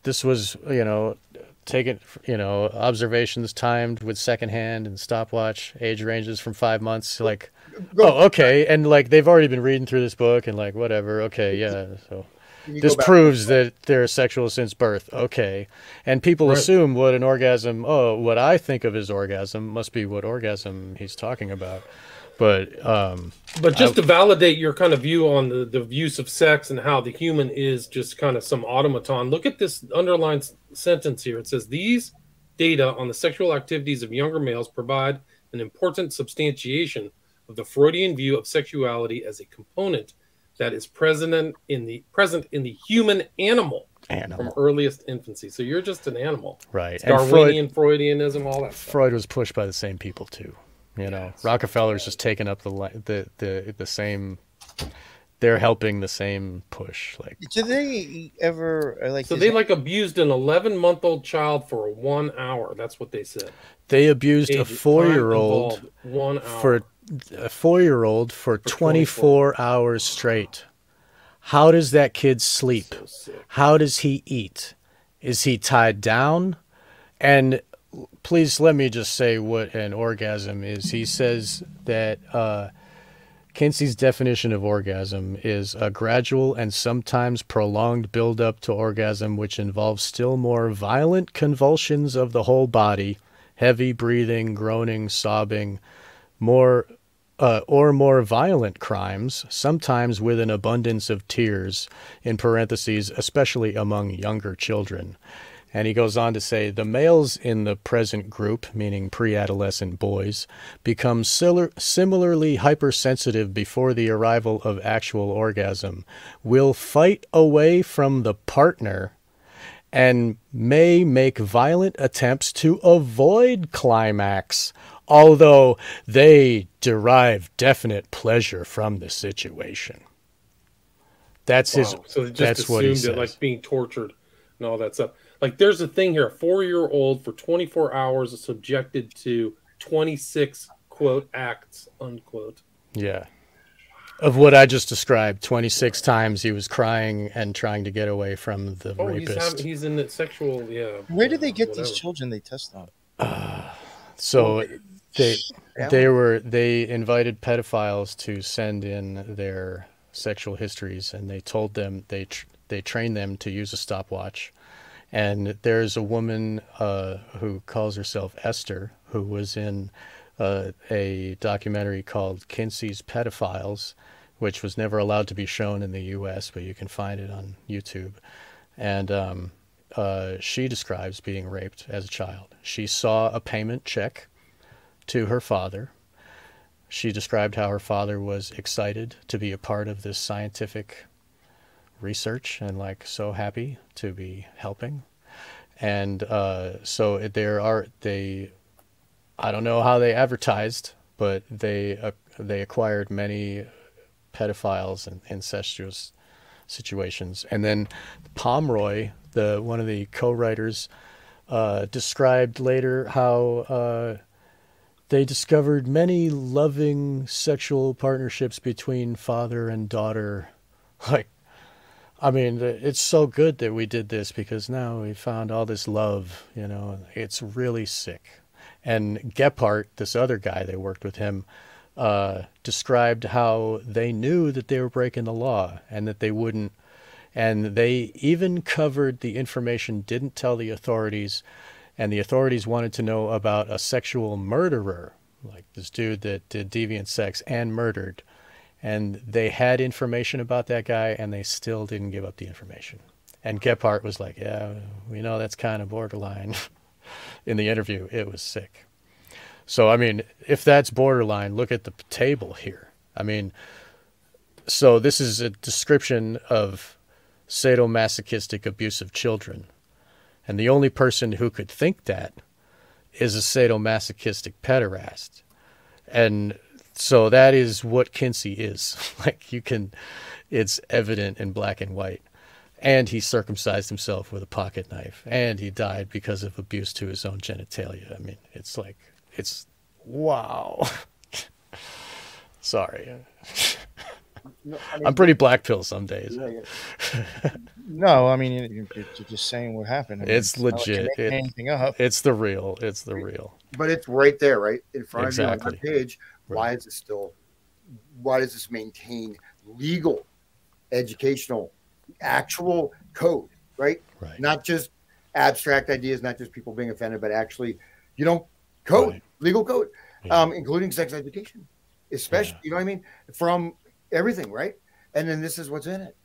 this was, you know, taken, you know, observations timed with secondhand and stopwatch. Age ranges from five months. To like, oh, okay, and like they've already been reading through this book and like whatever. Okay, yeah, so. This proves that they're sexual since birth. Okay. And people right. assume what an orgasm, oh, what I think of as orgasm must be what orgasm he's talking about. But um, but just I, to validate your kind of view on the, the use of sex and how the human is just kind of some automaton, look at this underlined sentence here. It says, these data on the sexual activities of younger males provide an important substantiation of the Freudian view of sexuality as a component that is present in the present in the human animal, animal. from earliest infancy. So you're just an animal. Right. It's Darwinian, and Freud, Freudianism, all that stuff. Freud was pushed by the same people too. You know, yes. Rockefeller's just taking up the, the the the same. They're helping the same push. Like, did they ever like? So they that... like abused an eleven-month-old child for one hour. That's what they said. They abused a four-year-old one hour. for a four-year-old for, for twenty-four, twenty-four hours straight. How does that kid sleep? So how does he eat? Is he tied down? And please let me just say what an orgasm is. He says that uh, Kinsey's definition of orgasm is a gradual and sometimes prolonged buildup to orgasm, which involves still more violent convulsions of the whole body, heavy breathing, groaning, sobbing, more uh, or more violent crimes, sometimes with an abundance of tears, in parentheses, especially among younger children. And he goes on to say, the males in the present group, meaning pre-adolescent boys, become similarly hypersensitive before the arrival of actual orgasm, will fight away from the partner, and may make violent attempts to avoid climax, although they derive definite pleasure from the situation. That's wow. his. So they just that's assumed what he it says. Like being tortured and all that stuff. Like, there's a thing here, a four-year-old for twenty-four hours is subjected to twenty-six, quote, acts, unquote. Yeah. Of what I just described, twenty-six times he was crying and trying to get away from the oh, rapist. He's, having, he's in the sexual, yeah. Where did they get whatever. these children they test on? Uh, so they, they, were, they invited pedophiles to send in their sexual histories, and they told them, they, tr they trained them to use a stopwatch. And there's a woman uh, who calls herself Esther, who was in uh, a documentary called Kinsey's Pedophiles, which was never allowed to be shown in the U S, but you can find it on YouTube. And um, uh, she describes being raped as a child. She saw a payment check to her father. She described how her father was excited to be a part of this scientific research and like so happy to be helping. And uh, so there are they I don't know how they advertised, but they uh, they acquired many pedophiles and incestuous situations. And then Pomeroy, the one of the co-writers, uh, described later how uh, they discovered many loving sexual partnerships between father and daughter. Like, I mean, it's so good that we did this because now we found all this love, you know, it's really sick. And Gephardt, this other guy that worked with him, uh, described how they knew that they were breaking the law and that they wouldn't. And they even covered the information, didn't tell the authorities. And the authorities wanted to know about a sexual murderer, like this dude that did deviant sex and murdered. And they had information about that guy, and they still didn't give up the information. And Gephardt was like, yeah, we know that's kind of borderline. In the interview, it was sick. So, I mean, if that's borderline, look at the table here. I mean, so this is a description of sadomasochistic abuse of children. And the only person who could think that is a sadomasochistic pederast. And so that is what Kinsey is. Like, you can, it's evident in black and white. And he circumcised himself with a pocket knife. And he died because of abuse to his own genitalia. I mean, it's like, it's, wow. Sorry. No, I mean, I'm pretty black pill some days. No, I mean, you're just saying what happened. I mean, it's legit. Like it, anything up. It's the real. It's the real. But it's right there, right? In front exactly. of you on that page. Why is it still, why does this maintain legal, educational, actual code, right? Right. Not just abstract ideas, not just people being offended, but actually, you know, code, right. legal code, yeah. um, including sex education. especially, yeah. you know what I mean? From everything, right? And then this is what's in it.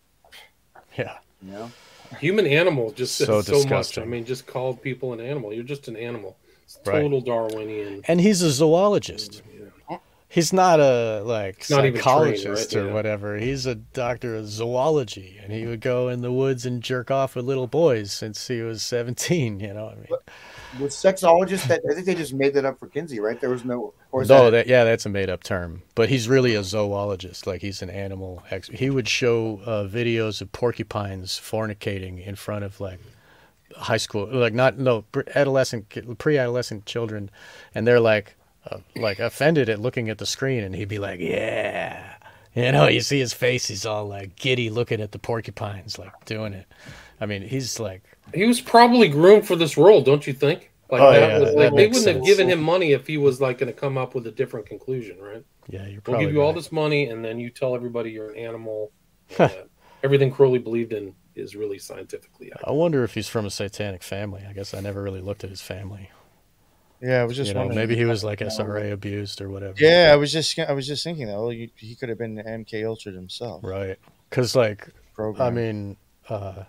Yeah. You know? Human animal just so, so much. I mean, just call people an animal. You're just an animal. It's total right. Darwinian. And he's a zoologist. Yeah. He's not a like not psychologist trained, right? or yeah. whatever. He's a doctor of zoology, and he would go in the woods and jerk off with little boys since he was seventeen. You know, I mean, but with sexologists, that I think they just made that up for Kinsey, right? There was no, or no, that, that yeah, that's a made-up term. But he's really a zoologist. Like he's an animal expert. He would show uh, videos of porcupines fornicating in front of like. high school, like not no adolescent, pre-adolescent children, and they're like, uh, like offended at looking at the screen, and he'd be like, yeah, you know, you see his face, he's all like giddy looking at the porcupines, like doing it. I mean, he's like, he was probably groomed for this role, don't you think? Like, oh, that yeah, was, that like that they wouldn't sense. have given him money if he was like going to come up with a different conclusion, right? Yeah, you're probably we'll give you right. all this money, and then you tell everybody you're an animal. And, uh, everything Crowley believed in is really scientifically accurate. I wonder if he's from a satanic family. I guess I never really looked at his family. Yeah, I was just you wondering. Know, maybe he was like S R A abused or whatever. Yeah, I was just I was just thinking that. Well, you, he could have been M K Ultra himself. Right. Because, like, Program. I mean, uh,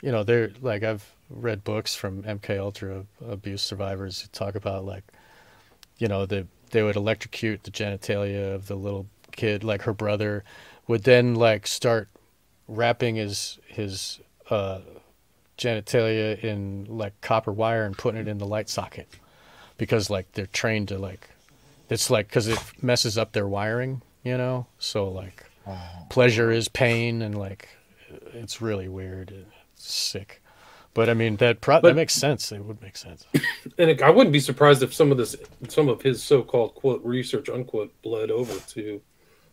you know, they're like, I've read books from M K Ultra abuse survivors who talk about, like, you know, the, they would electrocute the genitalia of the little kid, like her brother would then, like, start wrapping his his uh genitalia in like copper wire and putting it in the light socket, because like they're trained to like, it's like, because it messes up their wiring, you know, so like pleasure is pain, and like it's really weird and sick. But I mean, that probably makes sense. It would make sense. And it, I wouldn't be surprised if some of this some of his so-called quote research unquote bled over to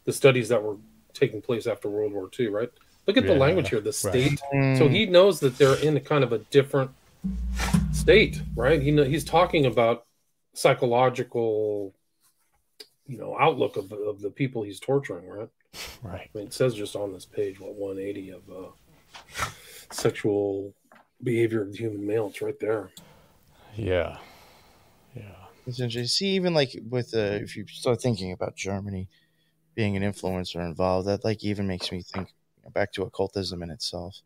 the studies that were taking place after World War Two, right? Look at yeah, the language here, the state. Right. So he knows that they're in a kind of a different state, right? He know, he's talking about psychological, you know, outlook of, of the people he's torturing, right? Right. I mean, it says just on this page, what, one eighty of uh, sexual behavior of the human male. It's right there. Yeah. Yeah. It's interesting. See, even like with, uh, if you start thinking about Germany being an influencer involved, that like even makes me think back to occultism in itself.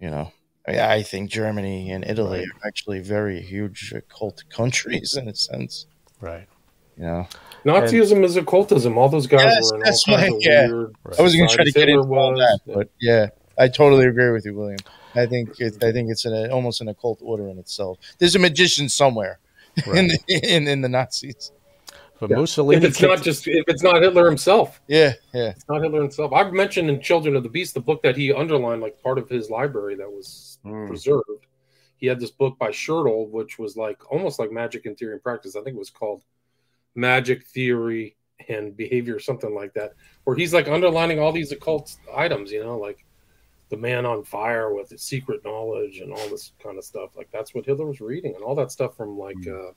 You know, I, mean, I think Germany and Italy right. are actually very huge occult countries in a sense. Right. You know, Nazism and, is occultism. All those guys yes, were in that's all kinds right, of yeah. weird. Right. I was going to try to get into all that, but yeah, I totally agree with you, William. I think it, I think it's an, a, almost an occult order in itself. There's a magician somewhere right. in, the, in in the Nazis. But yeah. Mussolini, if it's not just if it's not Hitler himself, yeah, yeah, it's not Hitler himself. I've mentioned in *Children of the Beast* the book that he underlined, like part of his library that was mm. preserved. He had this book by Shertle, which was like almost like *Magic in Theory and Practice*. I think it was called *Magic Theory and Behavior*, something like that, where he's like underlining all these occult items, you know, like the man on fire with his secret knowledge and all this kind of stuff. Like that's what Hitler was reading, and all that stuff from like. Mm. Uh,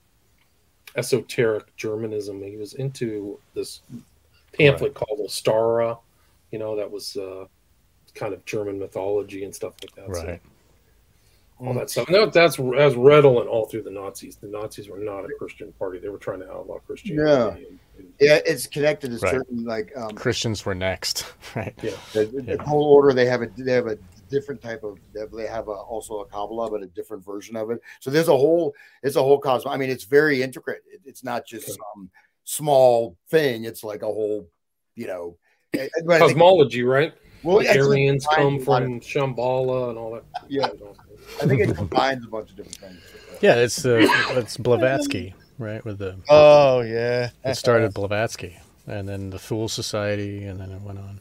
esoteric Germanism. He was into this pamphlet right. called Ostara, you know, that was uh, kind of German mythology and stuff like that. Right. So, all that stuff. No, that's as redolent all through the Nazis. The Nazis were not a Christian party. They were trying to outlaw Christianity. Yeah, and, and, yeah it's connected to right. certain like um, Christians were next, right? Yeah, the, yeah. the whole order they have a they have a different type of they have a, also a Kabbalah, but a different version of it. So there's a whole it's a whole cosmos. I mean, it's very intricate. It, it's not just okay. some small thing. It's like a whole, you know, cosmology, think, right? Well, like Aryans come from Shambhala and all that. Yeah, I think it combines a bunch of different things. Yeah, it's uh, it's Blavatsky, right? With the oh yeah, it started Blavatsky, and then the Thule Society, and then it went on.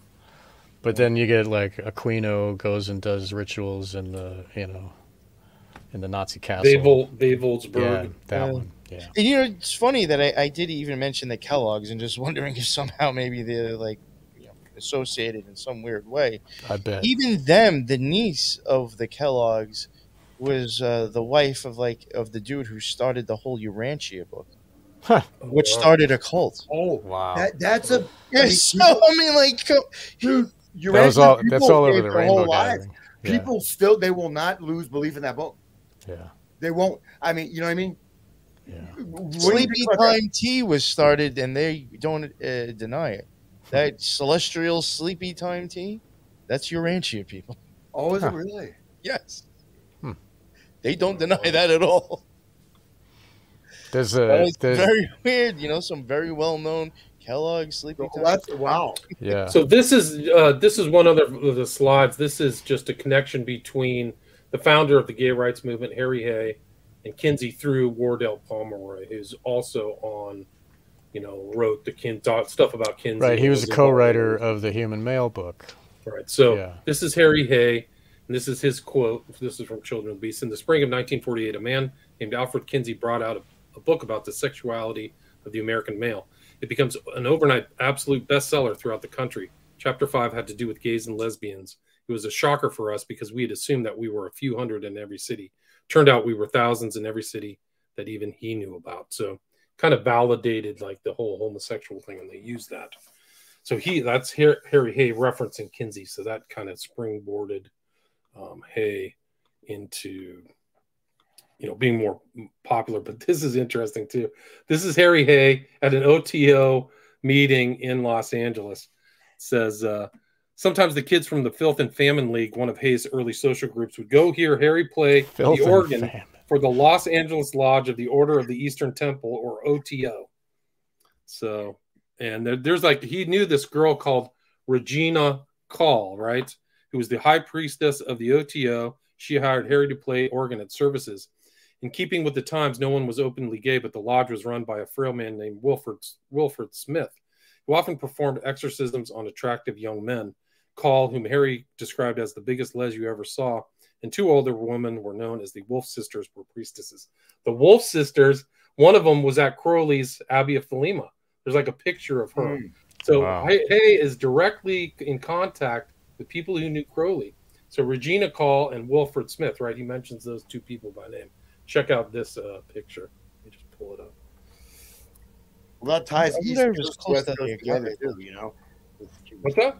But then you get like Aquino goes and does rituals in the, you know, in the Nazi castle. Dave, Dave Oldsburg. Yeah, that yeah. one. Yeah. And, you know, it's funny that I, I did even mention the Kellogg's and just wondering if somehow maybe they're like, you know, associated in some weird way. I bet. Even them, the niece of the Kellogg's was uh, the wife of like of the dude who started the whole Urantia book. Huh. Which oh, wow. started a cult. Oh, wow. That, that's a... Yeah, so, I mean, like... Dude. That was all, that's all over the rainbow. Yeah. People still, they will not lose belief in that book. Yeah. They won't. I mean, you know what I mean? Yeah. Sleepy Time Tea was started, and they don't uh, deny it. That celestial Sleepy Time Tea, that's Urantia, people. Oh, is huh. it really? Yes. Hmm. They don't deny that at all. There's a there's... very weird, you know, some very well-known Kellogg's Sleepy Time. That's, wow. Yeah. So this is uh, this is one other of the slides. This is just a connection between the founder of the gay rights movement, Harry Hay, and Kinsey through Wardell Pomeroy, who's also on, you know, wrote the kin stuff about Kinsey. Right, he was a co-writer of the Human Male book. Right, so yeah. This is Harry Hay, and this is his quote. This is from Children of the Beast. In the spring of nineteen forty-eight, a man named Alfred Kinsey brought out a, a book about the sexuality of the American male. It becomes an overnight absolute bestseller throughout the country. Chapter five had to do with gays and lesbians. It was a shocker for us because we had assumed that we were a few hundred in every city. Turned out we were thousands in every city that even he knew about. So kind of validated like the whole homosexual thing, and they used that. So he, that's Harry Hay referencing Kinsey. So that kind of springboarded um, Hay into, you know, being more popular. But this is interesting too. This is Harry Hay at an O T O meeting in Los Angeles. It says, uh, sometimes the kids from the Filth and Famine League, one of Hay's early social groups, would go hear Harry play Filth the organ for the Los Angeles Lodge of the Order of the Eastern Temple, or O T O. So, and there, there's like, he knew this girl called Regina Call, right? Who was the high priestess of the O T O. She hired Harry to play organ at services. In keeping with the times, no one was openly gay, but the lodge was run by a frail man named Wilfred, Wilfred Smith, who often performed exorcisms on attractive young men. Call, whom Harry described as the biggest les you ever saw, and two older women were known as the Wolf Sisters, were priestesses. The Wolf Sisters, one of them was at Crowley's Abbey of Thelema. There's like a picture of her. Mm. So wow. Hay is directly in contact with people who knew Crowley. So Regina Call and Wilfred Smith, right? He mentions those two people by name. Check out this uh, picture. Let me just pull it up. Well, that ties East Coast close to together, too, you know? What's that?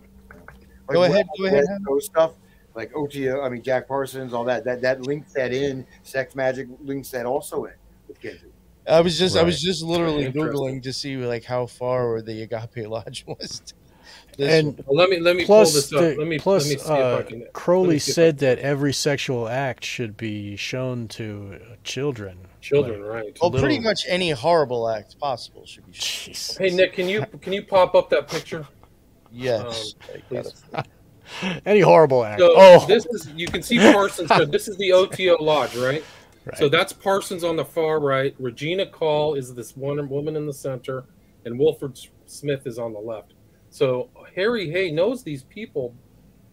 Like go ahead, go ahead. Stuff like O T O, I mean Jack Parsons, all that. That that links that in. Sex magic links that also in with Kinsey. I was just right. I was just literally googling to see like how far or the Agape Lodge was. And well, let me let me pull this up. The, let me plus let me see uh, if I can, Crowley said that every sexual act should be shown to children. Children, like, right? Well, little... pretty much any horrible act possible should be shown. Jesus. Hey Nick, can you can you pop up that picture? Yes. Um, Any horrible act. So oh, this is you can see Parsons. So this is the O T O Lodge, right? right? So that's Parsons on the far right. Regina Call is this one woman in the center, and Wilfred Smith is on the left. So Harry Hay knows these people,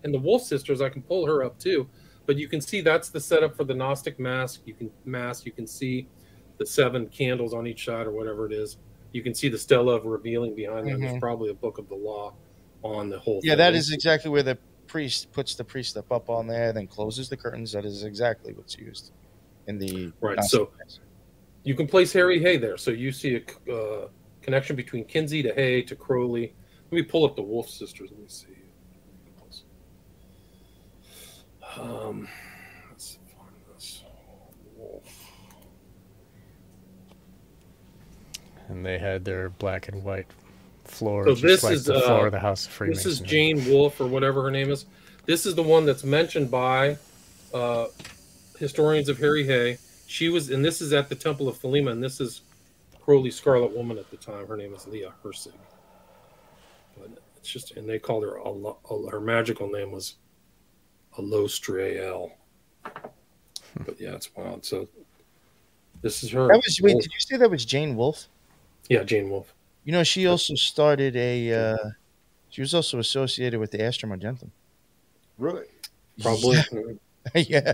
and the Wolf Sisters. I can pull her up too, but you can see that's the setup for the Gnostic mask. You can mask. You can see the seven candles on each side, or whatever it is. You can see the Stella of Revealing behind them. Mm-hmm. There's probably a book of the law on the whole yeah thing. That is exactly where the priest puts the priest up, up on there, then closes the curtains. That is exactly what's used in the right Gnostic so place. You can place Harry Hay there, so you see a uh, connection between Kinsey to Hay to Crowley. Let me pull up the Wolf Sisters. Let me see um let's find this wolf. And they had their black and white floor, so this like is the floor uh, of the House of Freemasons. This is Jane Wolf, or whatever her name is. This is the one that's mentioned by uh, historians of Harry Hay. She was, and this is at the Temple of Thelema, and this is Crowley's Scarlet Woman at the time. Her name is Leah Hersig. But it's just, and they called her a, her magical name was Alostreal. But yeah, it's wild. So this is her. That was, wait, did you say that was Jane Wolf? Yeah, Jane Wolf. You know, she also started a. Uh, she was also associated with the Astrum Argentum. Really? Probably. Yeah. yeah.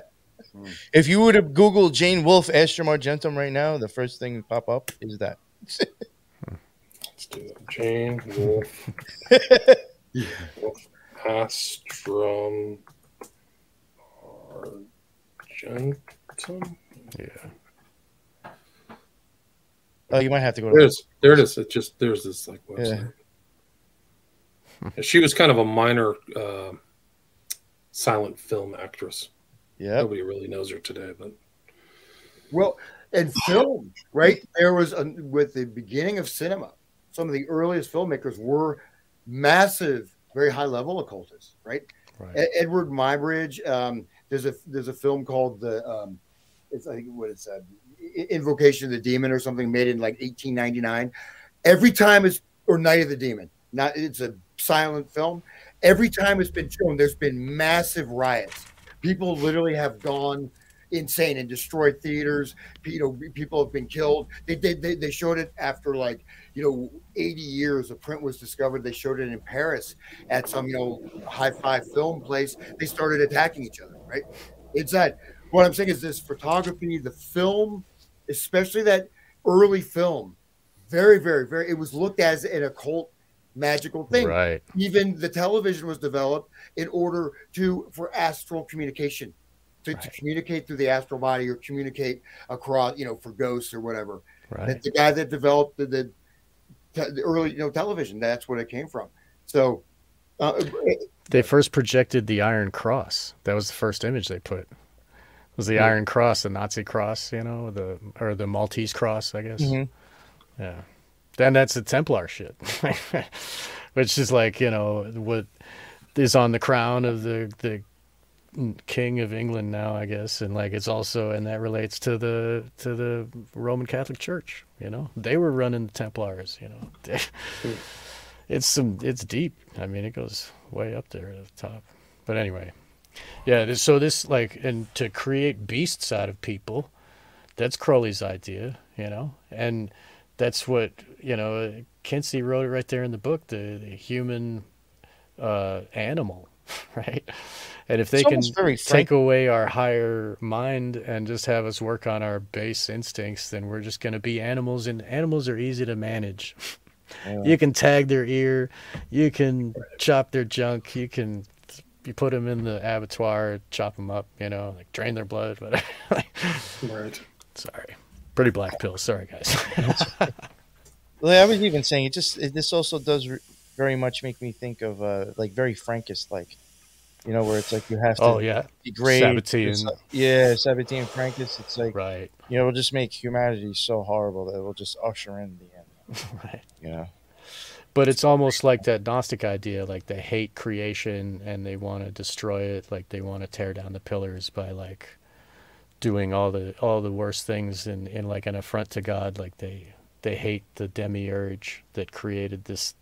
Hmm. If you were to Google Jane Wolf Astrum Argentum right now, the first thing that pop up is that. Let's do that. Jane Wolf. yeah. Wolf Astrum Argentum. Yeah. Oh, you might have to go. There's, to there it is. It just there's this like website. Yeah. She was kind of a minor uh, silent film actress. Yeah, nobody really knows her today, but well, and film, right? There was, a, with the beginning of cinema, some of the earliest filmmakers were massive, very high-level occultists, right? Right. E- Edward Muybridge. Um, there's a there's a film called the, um, it's I think what it's uh, Invocation of the Demon or something, made in like eighteen ninety-nine. Every time it's or Night of the Demon. Not it's a silent film. Every time it's been shown, there's been massive riots. People literally have gone insane and destroyed theaters. You know, people have been killed. They they they, they showed it after like, you know, eighty years the print was discovered. They showed it in Paris at some, you know, hi-fi film place. They started attacking each other, right? It's that. What I'm saying is this photography, the film, especially that early film, very, very, very, it was looked at as an occult magical thing. Right. Even the television was developed in order to, for astral communication, to, right. to communicate through the astral body or communicate across, you know, for ghosts or whatever. Right. That's the guy that developed the, the, the early, you know, television, that's what it came from. So uh, they first projected the Iron Cross. That was the first image they put. It was the Iron Cross, the Nazi cross, you know, the or the Maltese cross, I guess. Mm-hmm. Yeah. Then that's the Templar shit, which is like, you know, what is on the crown of the the King of England now, I guess, and like it's also, and that relates to the to the Roman Catholic Church. You know, they were running the Templars. You know, it's some it's deep. I mean, it goes way up there at the top. But anyway. Yeah, so this, like, and to create beasts out of people, that's Crowley's idea, you know, and that's what, you know, Kinsey wrote it right there in the book, the, the human uh, animal, right? And if they it's can very, take right? away our higher mind and just have us work on our base instincts, then we're just going to be animals, and animals are easy to manage. Yeah. You can tag their ear, you can chop their junk, you can... You put them in the abattoir, chop them up, you know, like drain their blood. But right. Sorry, pretty black pill. Sorry, guys. Well, I was even saying it. Just it, this also does re- very much make me think of uh, like very Frankist, like, you know, where it's like you have to. Oh yeah, degrade Sabbatean. Like, yeah, Sabbatean Frankist. It's like right. You know, it'll just make humanity so horrible that it will just usher in the end. Right. You know. But it's almost like that Gnostic idea, like they hate creation and they want to destroy it, like they want to tear down the pillars by like doing all the all the worst things in, in like an affront to God. Like they they hate the demiurge that created this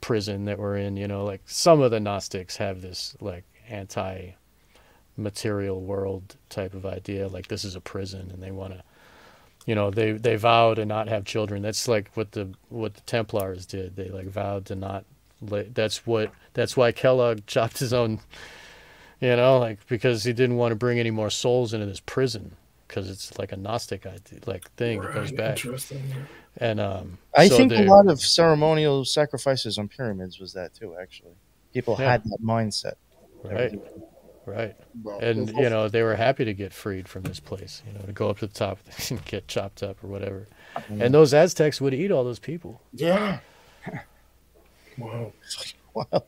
prison that we're in. You know, like some of the Gnostics have this like anti-material world type of idea, like this is a prison and they want to. You know, they, they vow to not have children. That's like what the what the Templars did. They like vowed to not. That's what. That's why Kellogg chopped his own. You know, like because he didn't want to bring any more souls into this prison because it's like a Gnostic idea, like thing right. that goes back. Interesting. And um, I so think a lot of ceremonial sacrifices on pyramids was that too. Actually, people yeah. had that mindset. Right. Right. And, you know, they were happy to get freed from this place, you know, to go up to the top and get chopped up or whatever. Mm. And those Aztecs would eat all those people. Yeah. Wow. Wow.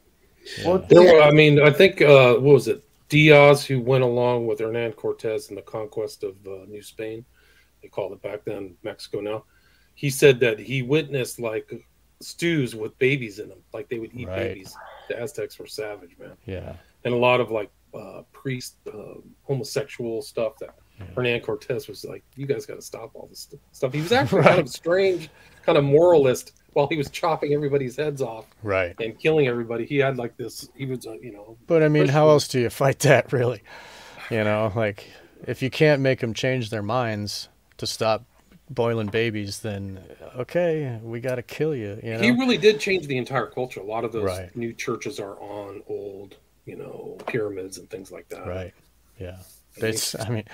Yeah. Were, I mean, I think, uh, what was it? Diaz, who went along with Hernan Cortez in the conquest of uh, New Spain. They called it back then Mexico now. He said that he witnessed, like, stews with babies in them. Like, they would eat right. babies. The Aztecs were savage, man. Yeah. And a lot of, like, uh priest uh, homosexual stuff that yeah. Hernan Cortez was like, you guys got to stop all this st- stuff. He was actually right. kind of strange, kind of moralist while he was chopping everybody's heads off right and killing everybody. He had like this, he was uh, you know, but I mean Christian. How else do you fight that, really? You know, like if you can't make them change their minds to stop boiling babies, then okay, we got to kill you, you know? He really did change the entire culture. A lot of those right. new churches are on old, you know, pyramids and things like that. Right. Yeah. It's, I mean,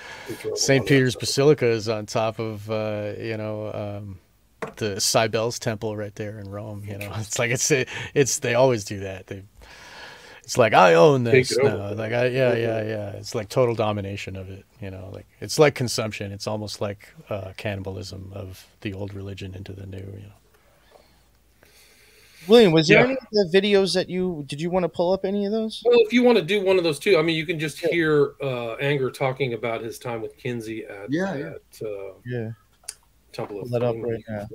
Saint Peter's Basilica is on top of, uh, you know, um, the Cybele's Temple right there in Rome. You know, it's like, it's, it, it's, they always do that. They, it's like, I own this. No, like, I, yeah, yeah, yeah. It's like total domination of it. You know, like it's like consumption. It's almost like uh cannibalism of the old religion into the new, you know. William, was there yeah. any of the videos that you did you want to pull up any of those? Well, if you want to do one of those too, I mean, you can just yeah. hear uh, Anger talking about his time with Kinsey at yeah yeah at, uh, yeah. Pull that up right now.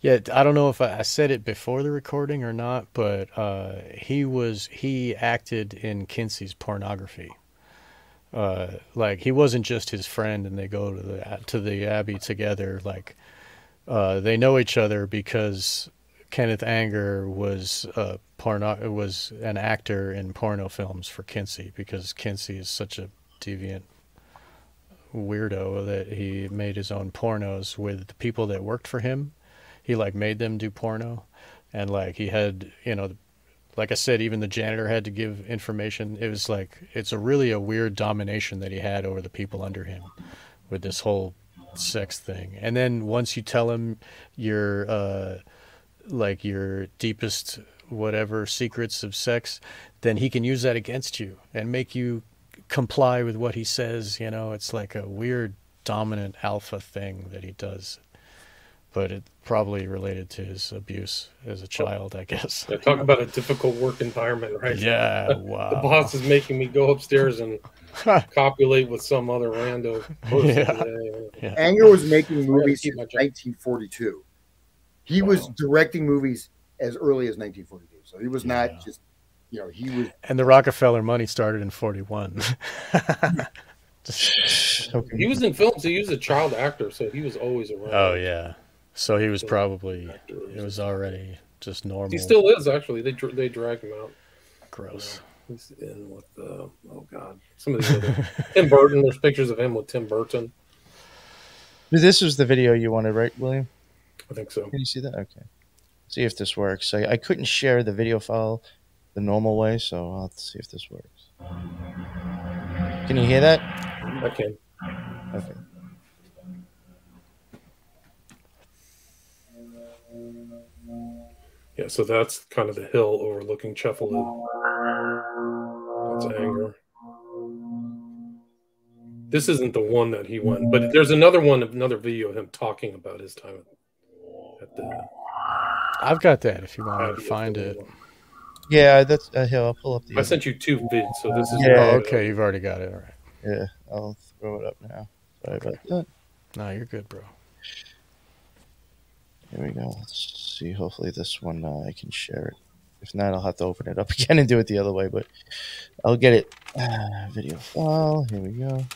Yeah, I don't know if I, I said it before the recording or not, but uh, he was he acted in Kinsey's pornography. Uh, like he wasn't just his friend, and they go to the to the Abbey together. Like uh, they know each other because Kenneth Anger was uh, porno was an actor in porno films for Kinsey, because Kinsey is such a deviant weirdo that he made his own pornos with the people that worked for him. He like made them do porno, and like he had, you know, like I said, even the janitor had to give information. It was like, it's a really a weird domination that he had over the people under him with this whole sex thing. And then once you tell him your uh like your deepest whatever secrets of sex, then he can use that against you and make you comply with what he says. You know, it's like a weird dominant alpha thing that he does, but it probably related to his abuse as a child, I guess. Yeah, talk about a difficult work environment, right? Yeah, wow. The boss is making me go upstairs and copulate with some other rando. Yeah. Yeah. Anger was making movies in nineteen forty-two. He wow. was directing movies as early as nineteen forty-two, so he was yeah. not just, you know, he was. And the Rockefeller money started in forty-one. Okay. He was in films. He was a child actor, so he was always around. Oh yeah, so he was probably it was already just normal. He still is, actually. They they drag him out. Gross. You know, he's in with uh, oh god, some of these other Tim Burton. There's pictures of him with Tim Burton. This was the video you wanted, right, William? I think so. Can you see that? Okay. See if this works. I, I couldn't share the video file the normal way, so I'll have to see if this works. Can you hear that? I can. Okay. Yeah, so that's kind of the hill overlooking Cephalo. That's Anger. This isn't the one that he won, but there's another one, another video of him talking about his time at the... I've got that if you want to find it. One. Yeah, that's uh, here. I'll pull up the. I sent you two vids, so this is. Yeah. Oh, okay, you've already got it. All right. Yeah, I'll throw it up now. Sorry about that. No, you're good, bro. Here we go. Let's see. Hopefully, this one uh, I can share it. If not, I'll have to open it up again and do it the other way. But I'll get it. Uh, video file. Here we go.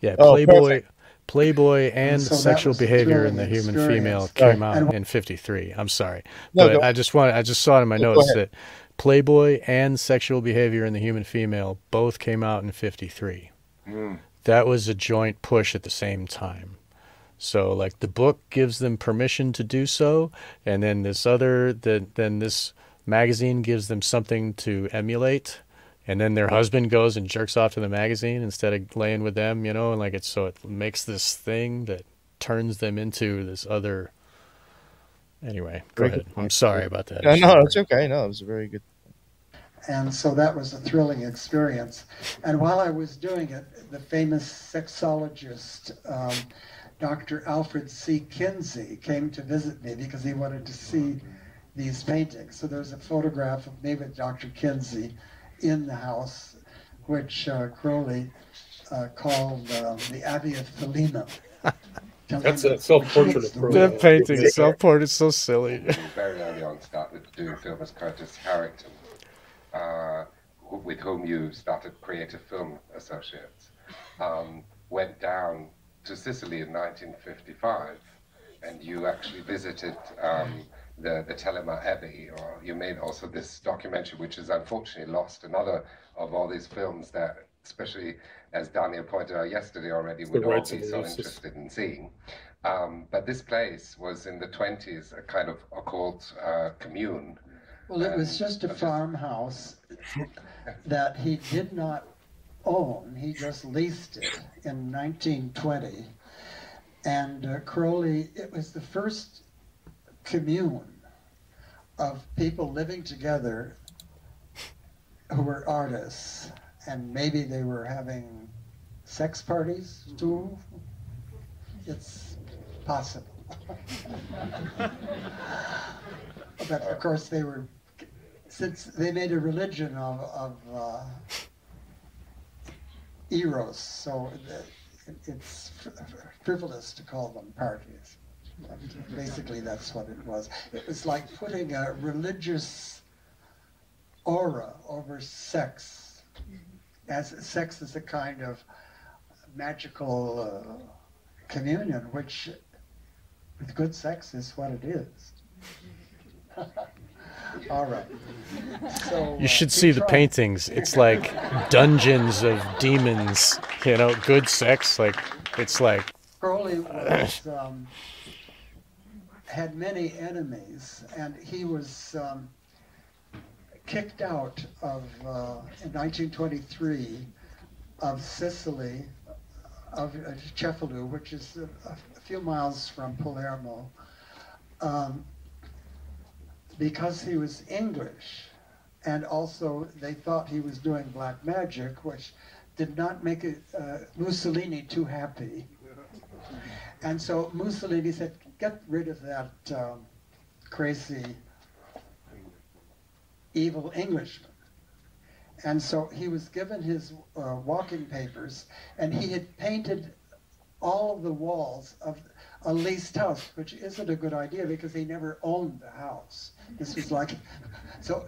Yeah, Playboy. Oh, Playboy and so sexual behavior in the human female came out in fifty-three. I'm sorry, no, but I just want—I just saw it in my notes that Playboy and sexual behavior in the human female both came out in fifty-three. Mm. That was a joint push at the same time. So, like, the book gives them permission to do so, and then this other, the, then this magazine gives them something to emulate. And then their husband goes and jerks off to the magazine instead of laying with them, you know, and like it's so it makes this thing that turns them into this other. Anyway, go ahead. I'm sorry about that. No, no, it's okay. No, it was a very good. And so that was a thrilling experience. And while I was doing it, the famous sexologist, um, Doctor Alfred C. Kinsey, came to visit me because he wanted to see these paintings. So there's a photograph of me with Doctor Kinsey in the house, which uh, Crowley uh, called uh, the Abbey of Thelema. That's a self-portrait of Crowley. That painting, yeah. Self-portrait, is so silly. Very early on, started doing film as Curtis Harrington, uh, with whom you started Creative Film Associates. Um, went down to Sicily in nineteen fifty-five, and you actually visited. Um, The, the Thelema Abbey, or you made also this documentary, which is unfortunately lost, another of all these films that, especially as Daniel pointed out yesterday already, would all be so interested in seeing. Um, but this place was in the twenties, a kind of occult uh, commune. Well, it was just a farmhouse that he did not own, he just leased it in nineteen twenty. And uh, Crowley, it was the first commune of people living together who were artists, and maybe they were having sex parties too. It's possible. But of course they were, since they made a religion of, of uh, eros, so it, it's frivolous to call them parties. Basically that's what it was. It was like putting a religious aura over sex, as sex is a kind of magical uh, communion, which with good sex is what it is. All right. So, you should uh, see the trying. paintings. It's like dungeons of demons, you know, good sex. Like, it's like... Crowley was, um, had many enemies, and he was um, kicked out of, uh, in nineteen twenty-three, of Sicily, of uh, Cefalù, which is a, a few miles from Palermo, um, because he was English, and also they thought he was doing black magic, which did not make it, uh, Mussolini too happy. And so Mussolini said, get rid of that um, crazy, evil Englishman. And so he was given his uh, walking papers, and he had painted all the walls of a leased house, which isn't a good idea because he never owned the house. This was like, so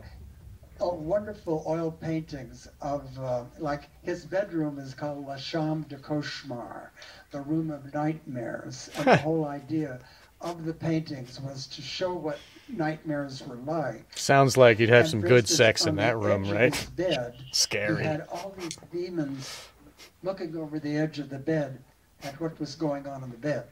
uh, wonderful oil paintings of, uh, like his bedroom is called La Chambre de Cauchemar, the room of nightmares. And the whole idea of the paintings was to show what nightmares were like. Sounds like you'd have and some good sex in that room, right? Bed, scary. He had all these demons looking over the edge of the bed at what was going on in the bed.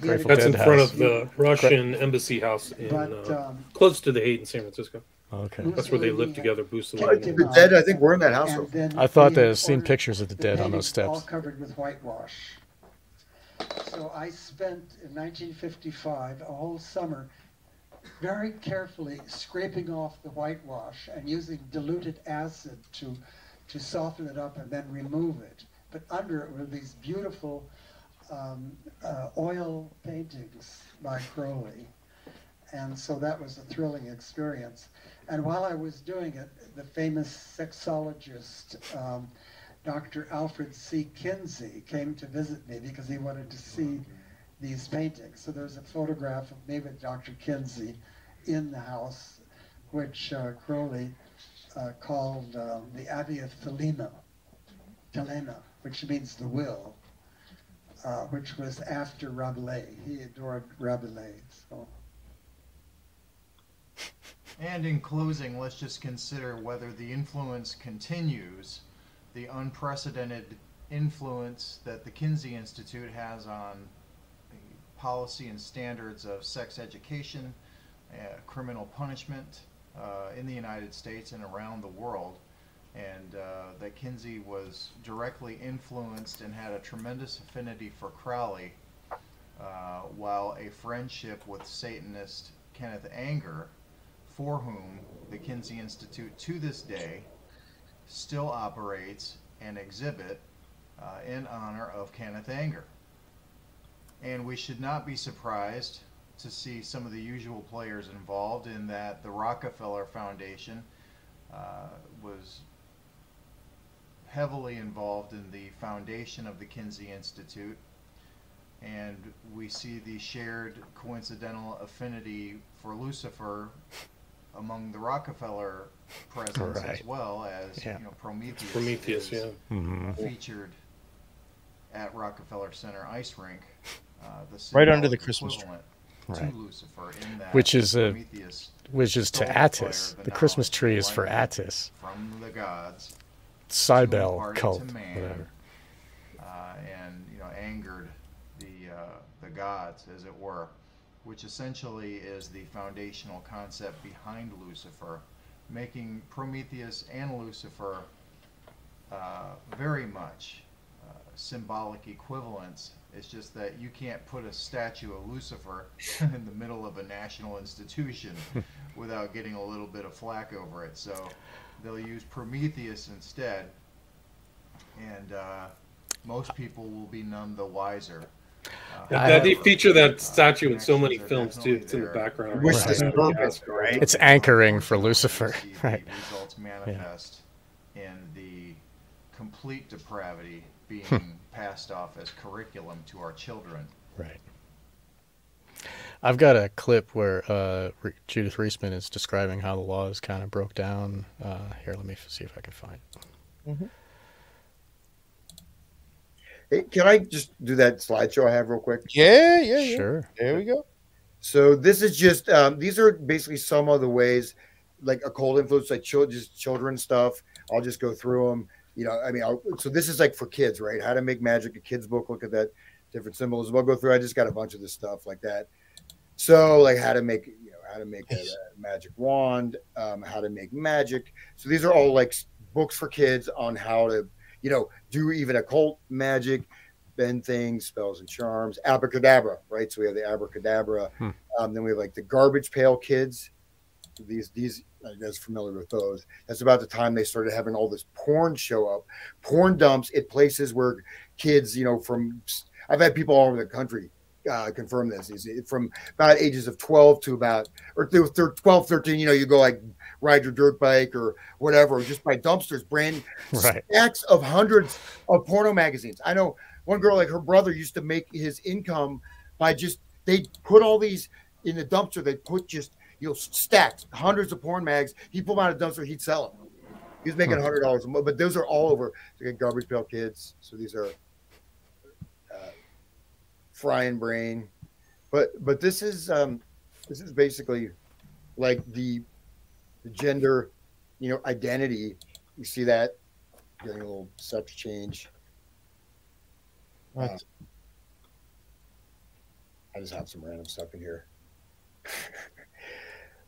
Grateful That's Dead in front house. of the Russian Gra embassy house, in, but, um, uh, close to the Hayden in San Francisco. Okay, Mussolini that's where they lived together. The Dead, I think, were in that house. I thought they had seen pictures of the Dead on those steps. All covered with whitewash. So I spent in nineteen fifty-five a whole summer very carefully scraping off the whitewash and using diluted acid to to soften it up and then remove it. But under it were these beautiful um, uh, oil paintings by Crowley. And so that was a thrilling experience. And while I was doing it, the famous sexologist, um, Doctor Alfred C. Kinsey, came to visit me because he wanted to see these paintings. So there's a photograph of me with Doctor Kinsey in the house, which uh, Crowley uh, called uh, the Abbey of Thelema. Thelema, which means the will, uh, which was after Rabelais. He adored Rabelais. So. And in closing, let's just consider whether the influence continues, the unprecedented influence that the Kinsey Institute has on the policy and standards of sex education, uh, criminal punishment uh, in the United States and around the world. And uh, that Kinsey was directly influenced and had a tremendous affinity for Crowley, uh, while a friendship with Satanist Kenneth Anger, for whom the Kinsey Institute to this day still operates an exhibit uh, in honor of Kenneth Anger. And we should not be surprised to see some of the usual players involved, in that the Rockefeller Foundation uh, was heavily involved in the foundation of the Kinsey Institute, and we see the shared coincidental affinity for Lucifer among the Rockefeller presence, right, as well as, yeah, you know, Prometheus, Prometheus is, yeah, mm-hmm, featured at Rockefeller Center Ice Rink, uh, the right under the Christmas tree, right, to Lucifer, in that which is a Prometheus which is to Attis. The, the Christmas tree is for Attis, from the gods. Cybele cult, man, whatever. Uh, and you know, angered the uh, the gods, as it were, which essentially is the foundational concept behind Lucifer, making Prometheus and Lucifer uh, very much uh, symbolic equivalents. It's just that you can't put a statue of Lucifer in the middle of a national institution without getting a little bit of flack over it. So they'll use Prometheus instead, and uh, most people will be none the wiser. That, they feature that statue in so many films too. It's in the background. Right. It's anchoring for Lucifer. Right. Results manifest in the complete depravity being passed off as curriculum to our children. Right. I've got a clip where uh, Judith Reisman is describing how the laws kind of broke down. Uh, here, let me see if I can find it. Mm-hmm. Can I just do that slideshow I have real quick? Yeah, yeah, yeah. Sure. There we go. So this is just, um, these are basically some of the ways, like a occult influence, like ch just children stuff. I'll just go through them. You know, I mean, I'll, so this is like for kids, right? How to Make Magic, a kid's book. Look at that, different symbols. We'll go through. I just got a bunch of this stuff like that. So like how to make, you know, how to make a, a magic wand, um, how to make magic. So these are all like books for kids on how to, you know, do even occult magic, bend things, spells and charms, abracadabra, right? So we have the abracadabra. Hmm. Um, then we have like the garbage pail kids. These, these, I guess, familiar with those. That's about the time they started having all this porn show up, porn dumps at places where kids, you know, from, I've had people all over the country uh, confirm this, from about ages of twelve to about, or twelve, thirteen, you know, you go like, ride your dirt bike or whatever, just by dumpsters, brand right. Stacks of hundreds of porno magazines. I know one girl, like her brother used to make his income by just, they put all these in the dumpster. They put just, you know, stacks, hundreds of porn mags. He put them out of the dumpster, he'd sell them. He was making a hundred dollars a month, but those are all over. So Garbage Pail Kids. So these are uh, frying brain, but, but this is, um, this is basically like the, The gender, you know, identity. You see that getting a little sex change. What? Um, I just have some random stuff in here,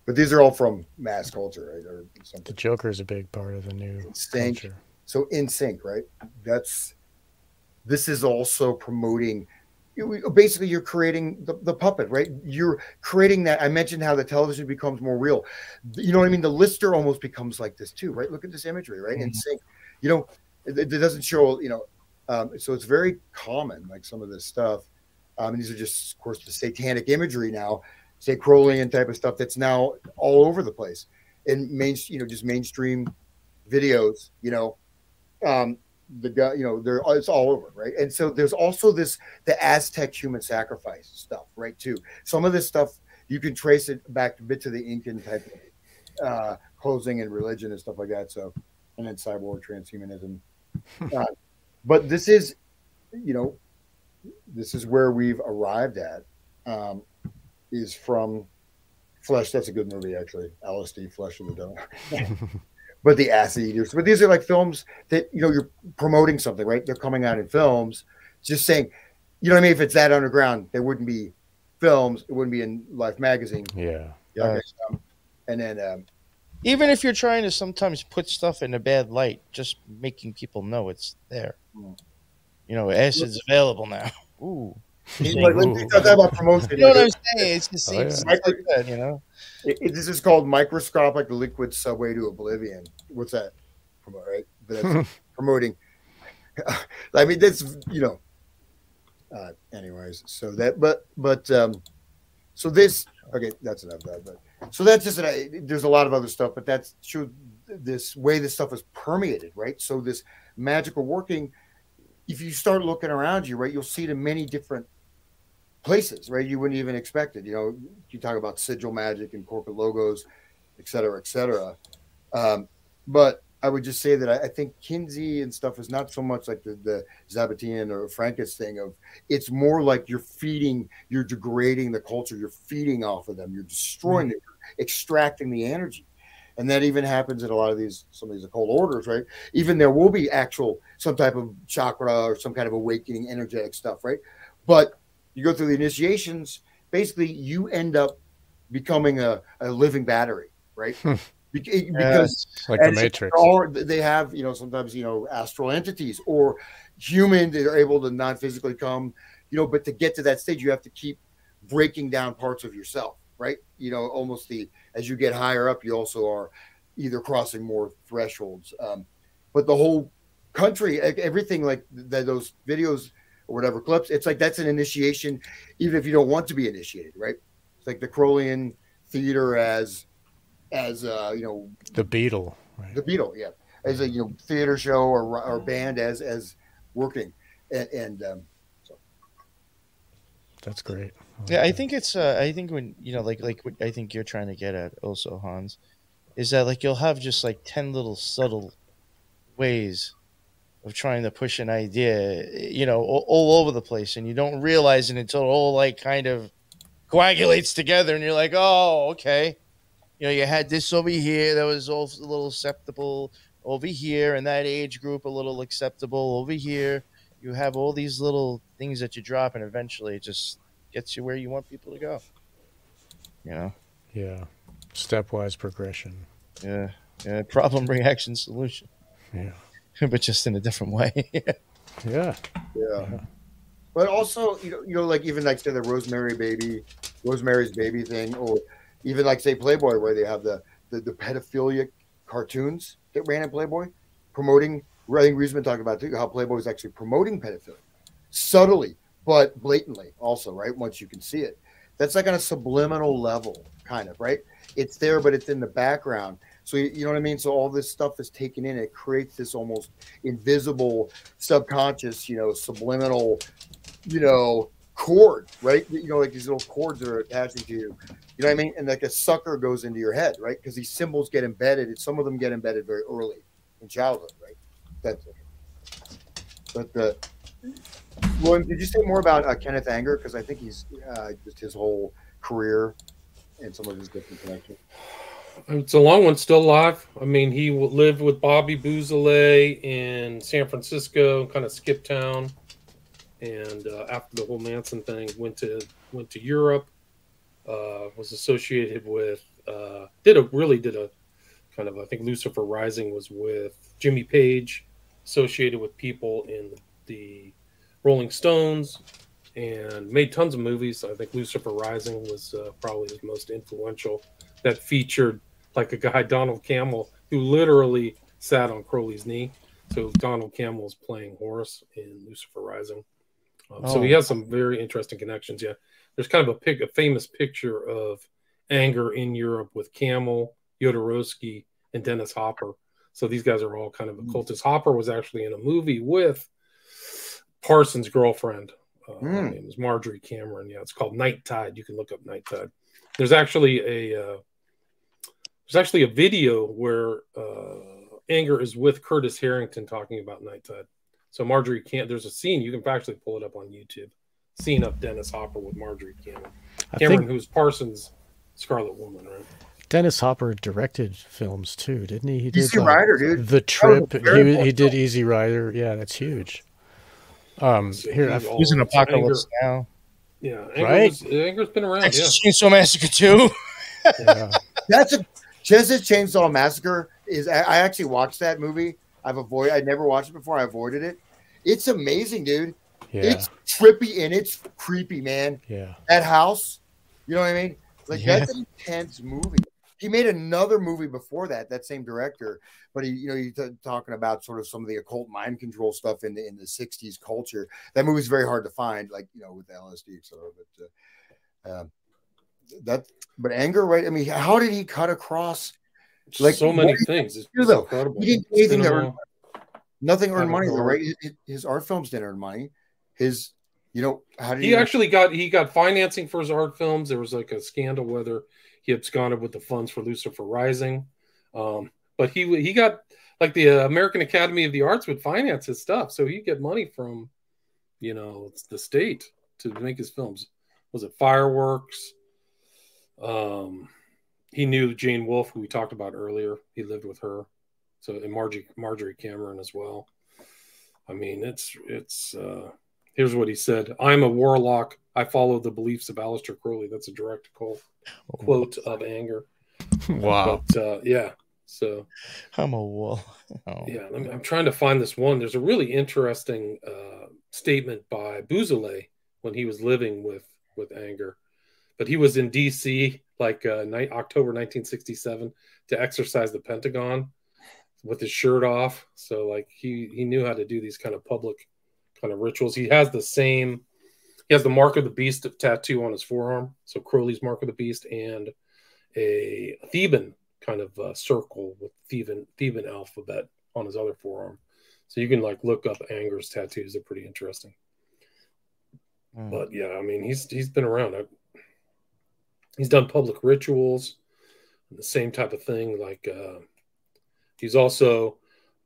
but these are all from mass culture, right? Or something. The Joker is a big part of the new Instinct. Culture. So in sync, right? That's this is also promoting. Basically, you're creating the, the puppet, right? You're creating that. I mentioned how the television becomes more real. You know what I mean? The lister almost becomes like this too, right? Look at this imagery, right? And mm-hmm. you know, it, it doesn't show, you know, um, so it's very common, like some of this stuff. Um, and these are just, of course, the satanic imagery now, say Crowleyan type of stuff that's now all over the place in main, you know, just mainstream videos, you know, um, the guy, you know, they're it's all over, right? And so there's also this the Aztec human sacrifice stuff, right? Too some of this stuff you can trace it back a bit to the Incan type of, uh, closing and religion and stuff like that. So, and then cyborg transhumanism, uh, but this is, you know, this is where we've arrived at. Um, is from Flesh. That's a good movie, actually. L S D, Flesh of the Devil. But the acid eaters, but these are like films that, you know, you're promoting something, right? They're coming out in films, just saying, you know what I mean? If it's that underground, there wouldn't be films. It wouldn't be in Life magazine. Yeah. yeah. Um, and then, um, even if you're trying to sometimes put stuff in a bad light, just making people know it's there, yeah. you know, acid's available now. Ooh. Like, let's talk about promotion. You know what I'm saying? It's the same. Oh, yeah. Like, you know, it, it, this is called microscopic liquid subway to oblivion. What's that? Promote, right? But that's promoting. I mean, that's, you know. Uh, anyways, so that, but, but, um, so this. Okay, that's enough. That, but so that's just. An, there's a lot of other stuff, but that's true. This way, this stuff is permeated, right? So this magical working. If you start looking around you, right, you'll see it in many different places, right? You wouldn't even expect it. You know, you talk about sigil magic and corporate logos, et cetera, et cetera. Um, but I would just say that I, I think Kinsey and stuff is not so much like the, the Zabbatian or Frankist thing of, it's more like you're feeding, you're degrading the culture, you're feeding off of them, you're destroying mm-hmm. it, you're extracting the energy. And that even happens in a lot of these, some of these occult orders, right? Even there will be actual, some type of chakra or some kind of awakening, energetic stuff, right? But you go through the initiations, basically you end up becoming a, a living battery, right? Be yeah, because like the Matrix. All, they have, you know, sometimes, you know, astral entities or human that are able to non-physically come, you know, but to get to that stage, you have to keep breaking down parts of yourself, right? You know, almost the, as you get higher up, you also are either crossing more thresholds. Um, but the whole country, everything like th those videos or whatever clips. It's like that's an initiation, even if you don't want to be initiated, right? It's like the Crowleyan theater as, as uh, you know, the Beatle, right? The Beatle, yeah, as a you know theater show or or band as as working, and, and um, so that's great. Yeah, I think it's uh, I think when you know like like what I think you're trying to get at also, Hans, is that like you'll have just like ten little subtle ways of trying to push an idea, you know, all, all over the place, and you don't realize it until it all like kind of coagulates together, and you're like, oh, okay, you know, you had this over here that was all a little acceptable over here, and that age group a little acceptable over here. You have all these little things that you drop, and eventually it just gets you where you want people to go. You know? Yeah. Stepwise progression. Yeah. Yeah. Problem, reaction, solution. Yeah. But just in a different way. Yeah. Yeah. Yeah. But also, you know, you know, like even like say the Rosemary Baby, Rosemary's Baby thing, or even like say Playboy, where they have the the, the pedophilic cartoons that ran in Playboy, promoting. I think Reisman talked about too, how Playboy was actually promoting pedophilia, subtly but blatantly. Also, right, once you can see it, that's like on a subliminal level, kind of right. It's there, but it's in the background. So you know what I mean. So all this stuff is taken in. It creates this almost invisible, subconscious, you know, subliminal. You know, cord, right? You know, like these little cords that are attaching to you. You know what I mean? And like a sucker goes into your head, right? Because these symbols get embedded, and some of them get embedded very early in childhood, right? That's it. But the William, did you say more about uh, Kenneth Anger? Because I think he's uh, just his whole career and some of his different connections. It's a long one. Still alive. I mean, he lived with Bobby Beausoleil in San Francisco, kind of skipped town. And uh, after the whole Manson thing, went to went to Europe, uh, was associated with, uh, did a really did a kind of, I think Lucifer Rising was with Jimmy Page, associated with people in the Rolling Stones, and made tons of movies. I think Lucifer Rising was uh, probably his most influential, that featured like a guy, Donald Cammell, who literally sat on Crowley's knee. So Donald Cammell was playing Horus in Lucifer Rising. Um, oh. So he has some very interesting connections. Yeah, there's kind of a, pic, a famous picture of Anger in Europe with Cammell, Jodorowsky, and Dennis Hopper. So these guys are all kind of occultists. Mm. Hopper was actually in a movie with Parsons' girlfriend. Uh, mm. Her name is Marjorie Cameron. Yeah, it's called Night Tide. You can look up Night Tide. There's actually a uh, there's actually a video where uh, Anger is with Curtis Harrington talking about Night Tide. So Marjorie Cam, there's a scene you can actually pull it up on YouTube. Scene of Dennis Hopper with Marjorie Cameron, Cameron, who's Parsons' Scarlet Woman, right? Dennis Hopper directed films too, didn't he? He did Easy like Rider, dude. The Trip. He, he did Easy Rider. Yeah, that's huge. Um, so here he's, he's an Apocalypse Now. Yeah, Anger right. Was, Anger's been around. Texas yeah. Chainsaw Massacre too. Yeah. That's a Texas Chainsaw Massacre is. I, I actually watched that movie. I've avoided. I never watched it before. I avoided it. It's amazing, dude. Yeah. It's trippy and it's creepy, man. Yeah. That house, you know what I mean? Like yeah. That's an intense movie. He made another movie before that, that same director, but he, you know, he's t- talking about sort of some of the occult mind control stuff in the in the sixties culture. That movie's very hard to find, like you know, with L S D, et cetera. But uh, um, that, but Anger, right? I mean, how did he cut across like so many things? It's though incredible. He didn't do anything that. Earned, nothing earned money, though, right? His, his art films didn't earn money. His, you know, how did he, he actually got he got financing for his art films? There was like a scandal whether he absconded with the funds for Lucifer Rising, um, but he he got like the uh, American Academy of the Arts would finance his stuff, so he'd get money from, you know, the state to make his films. Was it Fireworks? Um, he knew Jane Wolf, who we talked about earlier. He lived with her. So and Marjorie Marjorie Cameron as well. I mean, it's it's. Uh, here's what he said: "I'm a warlock. I follow the beliefs of Aleister Crowley." That's a direct quote, quote of Anger. Wow. But, uh, yeah. So I'm a warlock. Oh. Yeah, I'm, I'm trying to find this one. There's a really interesting uh, statement by Beausoleil when he was living with with Anger, but he was in D C like uh, night, October nineteen sixty-seven to exercise the Pentagon. With his shirt off, so like he he knew how to do these kind of public kind of rituals. He has the same, he has the Mark of the Beast tattoo on his forearm. So Crowley's Mark of the Beast, and a Theban kind of uh, circle with Theban, Theban alphabet on his other forearm. So you can like look up Anger's tattoos. They're pretty interesting. Mm. But yeah, I mean, he's, he's been around. I, he's done public rituals, the same type of thing. Like uh, he's also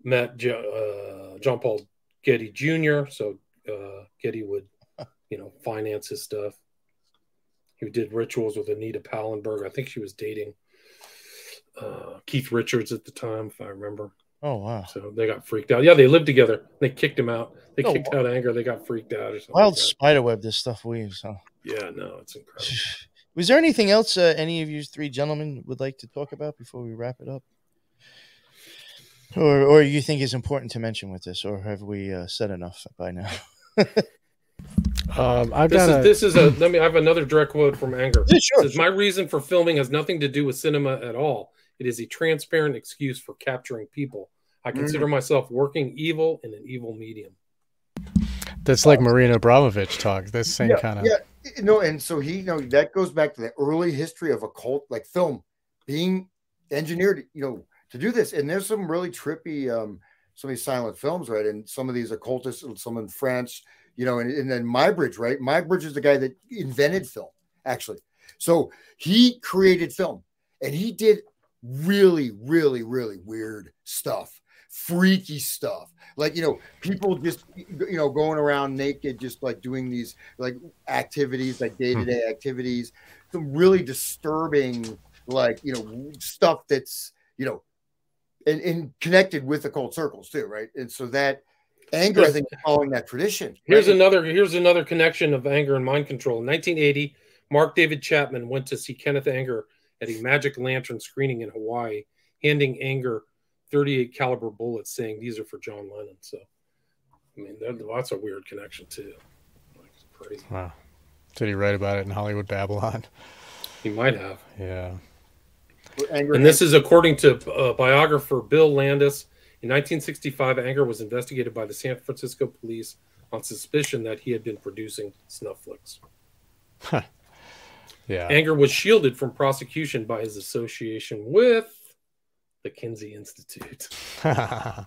met Jo- uh, John Paul Getty Junior So uh, Getty would, you know, finance his stuff. He did rituals with Anita Pallenberg. I think she was dating uh, Keith Richards at the time, if I remember. Oh, wow. So they got freaked out. Yeah, they lived together. They kicked him out. They oh, kicked wow. out Anger. They got freaked out or something. Wild like spiderweb this stuff weaves, huh? Yeah, no, it's incredible. Was there anything else uh, any of you three gentlemen would like to talk about before we wrap it up? Or or you think it's important to mention with this? Or have we uh, said enough by now? um, I've this, got is, a... this is a... Let me. I have another direct quote from Anger. Yeah, sure, it says, sure. My reason for filming has nothing to do with cinema at all. It is a transparent excuse for capturing people. I consider mm. myself working evil in an evil medium. That's like um, Marina Abramovich talk. This same yeah, kind of. Yeah, no, and so he, you know, that goes back to the early history of occult, like film being engineered, you know, to do this. And there's some really trippy, um, some of these silent films, right? And some of these occultists, some in France, you know, and, and then Muybridge, right? Muybridge is the guy that invented film, actually. So he created film, and he did really, really, really weird stuff, freaky stuff. Like, you know, people just, you know, going around naked, just like doing these like activities, like day-to-day activities, some really disturbing, like, you know, stuff that's, you know, and, and connected with occult circles too, right? And so that Anger, I think, is following that tradition. Here's right? another, here's another connection of Anger and mind control. In nineteen eighty, Mark David Chapman went to see Kenneth Anger at a Magic Lantern screening in Hawaii, handing Anger thirty-eight caliber bullets, saying these are for John Lennon. So, I mean, that's a weird connection too. Like, it's crazy. Wow. Did he write about it in Hollywood Babylon? He might have. Yeah. And this is according to uh, biographer Bill Landis. In nineteen sixty-five, Anger was investigated by the San Francisco police on suspicion that he had been producing snuff flicks. Huh. Yeah. Anger was shielded from prosecution by his association with the Kinsey Institute. Yeah.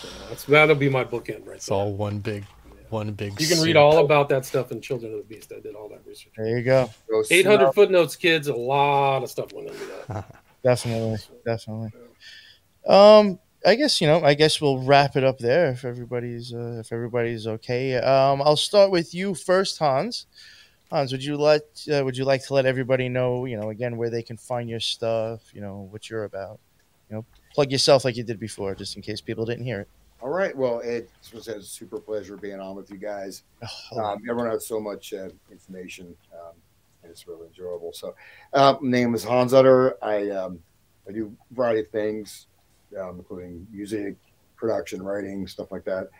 So that's, that'll be my bookend right It's there. all one big, yeah. one big. You can soup. read all about that stuff in Children of the Beast. I did all that research. There you go. eight hundred footnotes, kids. A lot of stuff went into that. Definitely. Definitely. Um, I guess, you know, I guess we'll wrap it up there if everybody's, uh, if everybody's okay. Um, I'll start with you first, Hans. Hans, would you let uh, would you like to let everybody know, you know, again, where they can find your stuff, you know, what you're about, you know, plug yourself like you did before, just in case people didn't hear it. All right. Well, it was a super pleasure being on with you guys. Oh, um, everyone has so much uh, information, um, and it's really enjoyable. So, uh, my name is Hans Utter. I um, I do a variety of things, um, including music, production, writing, stuff like that.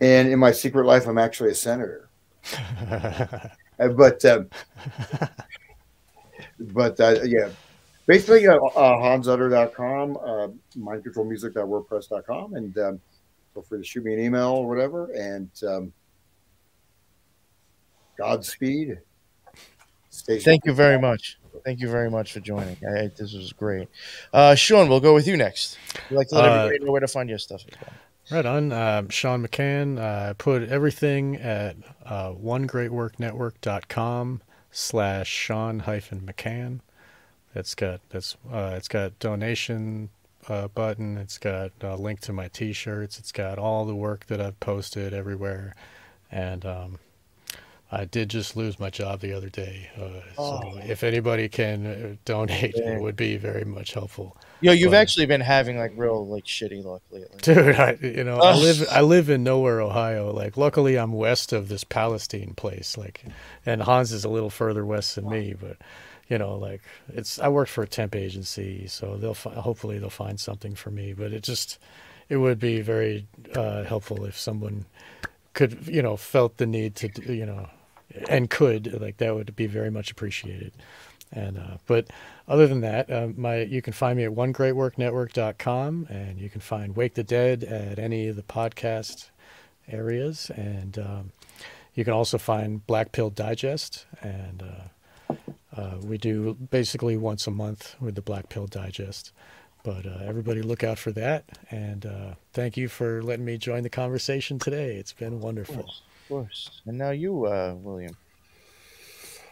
And in my secret life, I'm actually a senator. but um, but uh, yeah, basically uh, uh, hans utter dot com, uh, mind control music dot wordpress dot com, and um, feel free to shoot me an email or whatever. And um, Godspeed. Stay Thank you very much. Thank you very much for joining. I, this was great. Uh, Sean, we'll go with you next. We'd like to let uh, everybody know where to find your stuff as well. Right on. Um, Sean McCann. I uh, put everything at uh, one great work network dot com slash Sean hyphen McCann. That's got that's uh, it's got donation uh, button. It's got a link to my T-shirts. It's got all the work that I've posted everywhere. And um, I did just lose my job the other day. Uh, oh. So if anybody can donate, it would be very much helpful. Yo, you've but, actually been having like real like shitty luck lately, dude. I, you know, oh. I live I live in nowhere, Ohio. Like, luckily, I'm west of this Palestine place. Like, and Hans is a little further west than wow. me. But, you know, like it's I work for a temp agency, so they'll fi- hopefully they'll find something for me. But it just it would be very uh, helpful if someone could, you know, felt the need to, you know, and could, like, that would be very much appreciated. And uh, but other than that, uh, my you can find me at one great work network dot com, and you can find Wake the Dead at any of the podcast areas, and um, you can also find Black Pill Digest, and uh, uh, we do basically once a month with the Black Pill Digest. But uh, everybody look out for that, and uh, thank you for letting me join the conversation today. It's been wonderful. Of course. Of course. And now you, uh, William.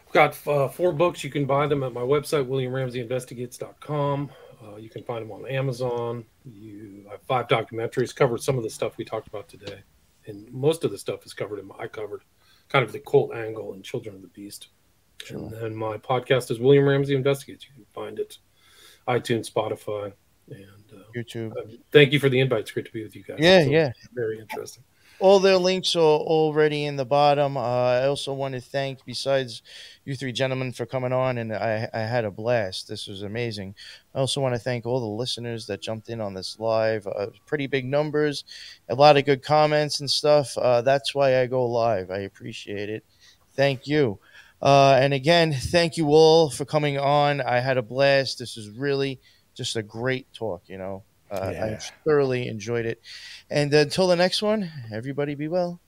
I've got uh, four books. You can buy them at my website, william ramsey investigates dot com. Uh, you can find them on Amazon. You, I have five documentaries, covered some of the stuff we talked about today. And most of the stuff is covered in my, I covered kind of the cult angle in Children of the Beast. Sure. And then my podcast is William Ramsey Investigates. You can find it iTunes, Spotify, and uh, YouTube. Uh, thank you for the invite. It's great to be with you guys. Yeah, yeah. Very interesting. All their links are already in the bottom. Uh, I also want to thank, besides you three gentlemen for coming on, and I, I had a blast. This was amazing. I also want to thank all the listeners that jumped in on this live. Uh, pretty big numbers, a lot of good comments and stuff. Uh, that's why I go live. I appreciate it. Thank you. Uh, and again, thank you all for coming on. I had a blast. This is really just a great talk, you know. Uh, yeah. I thoroughly enjoyed it. And until the next one, everybody be well.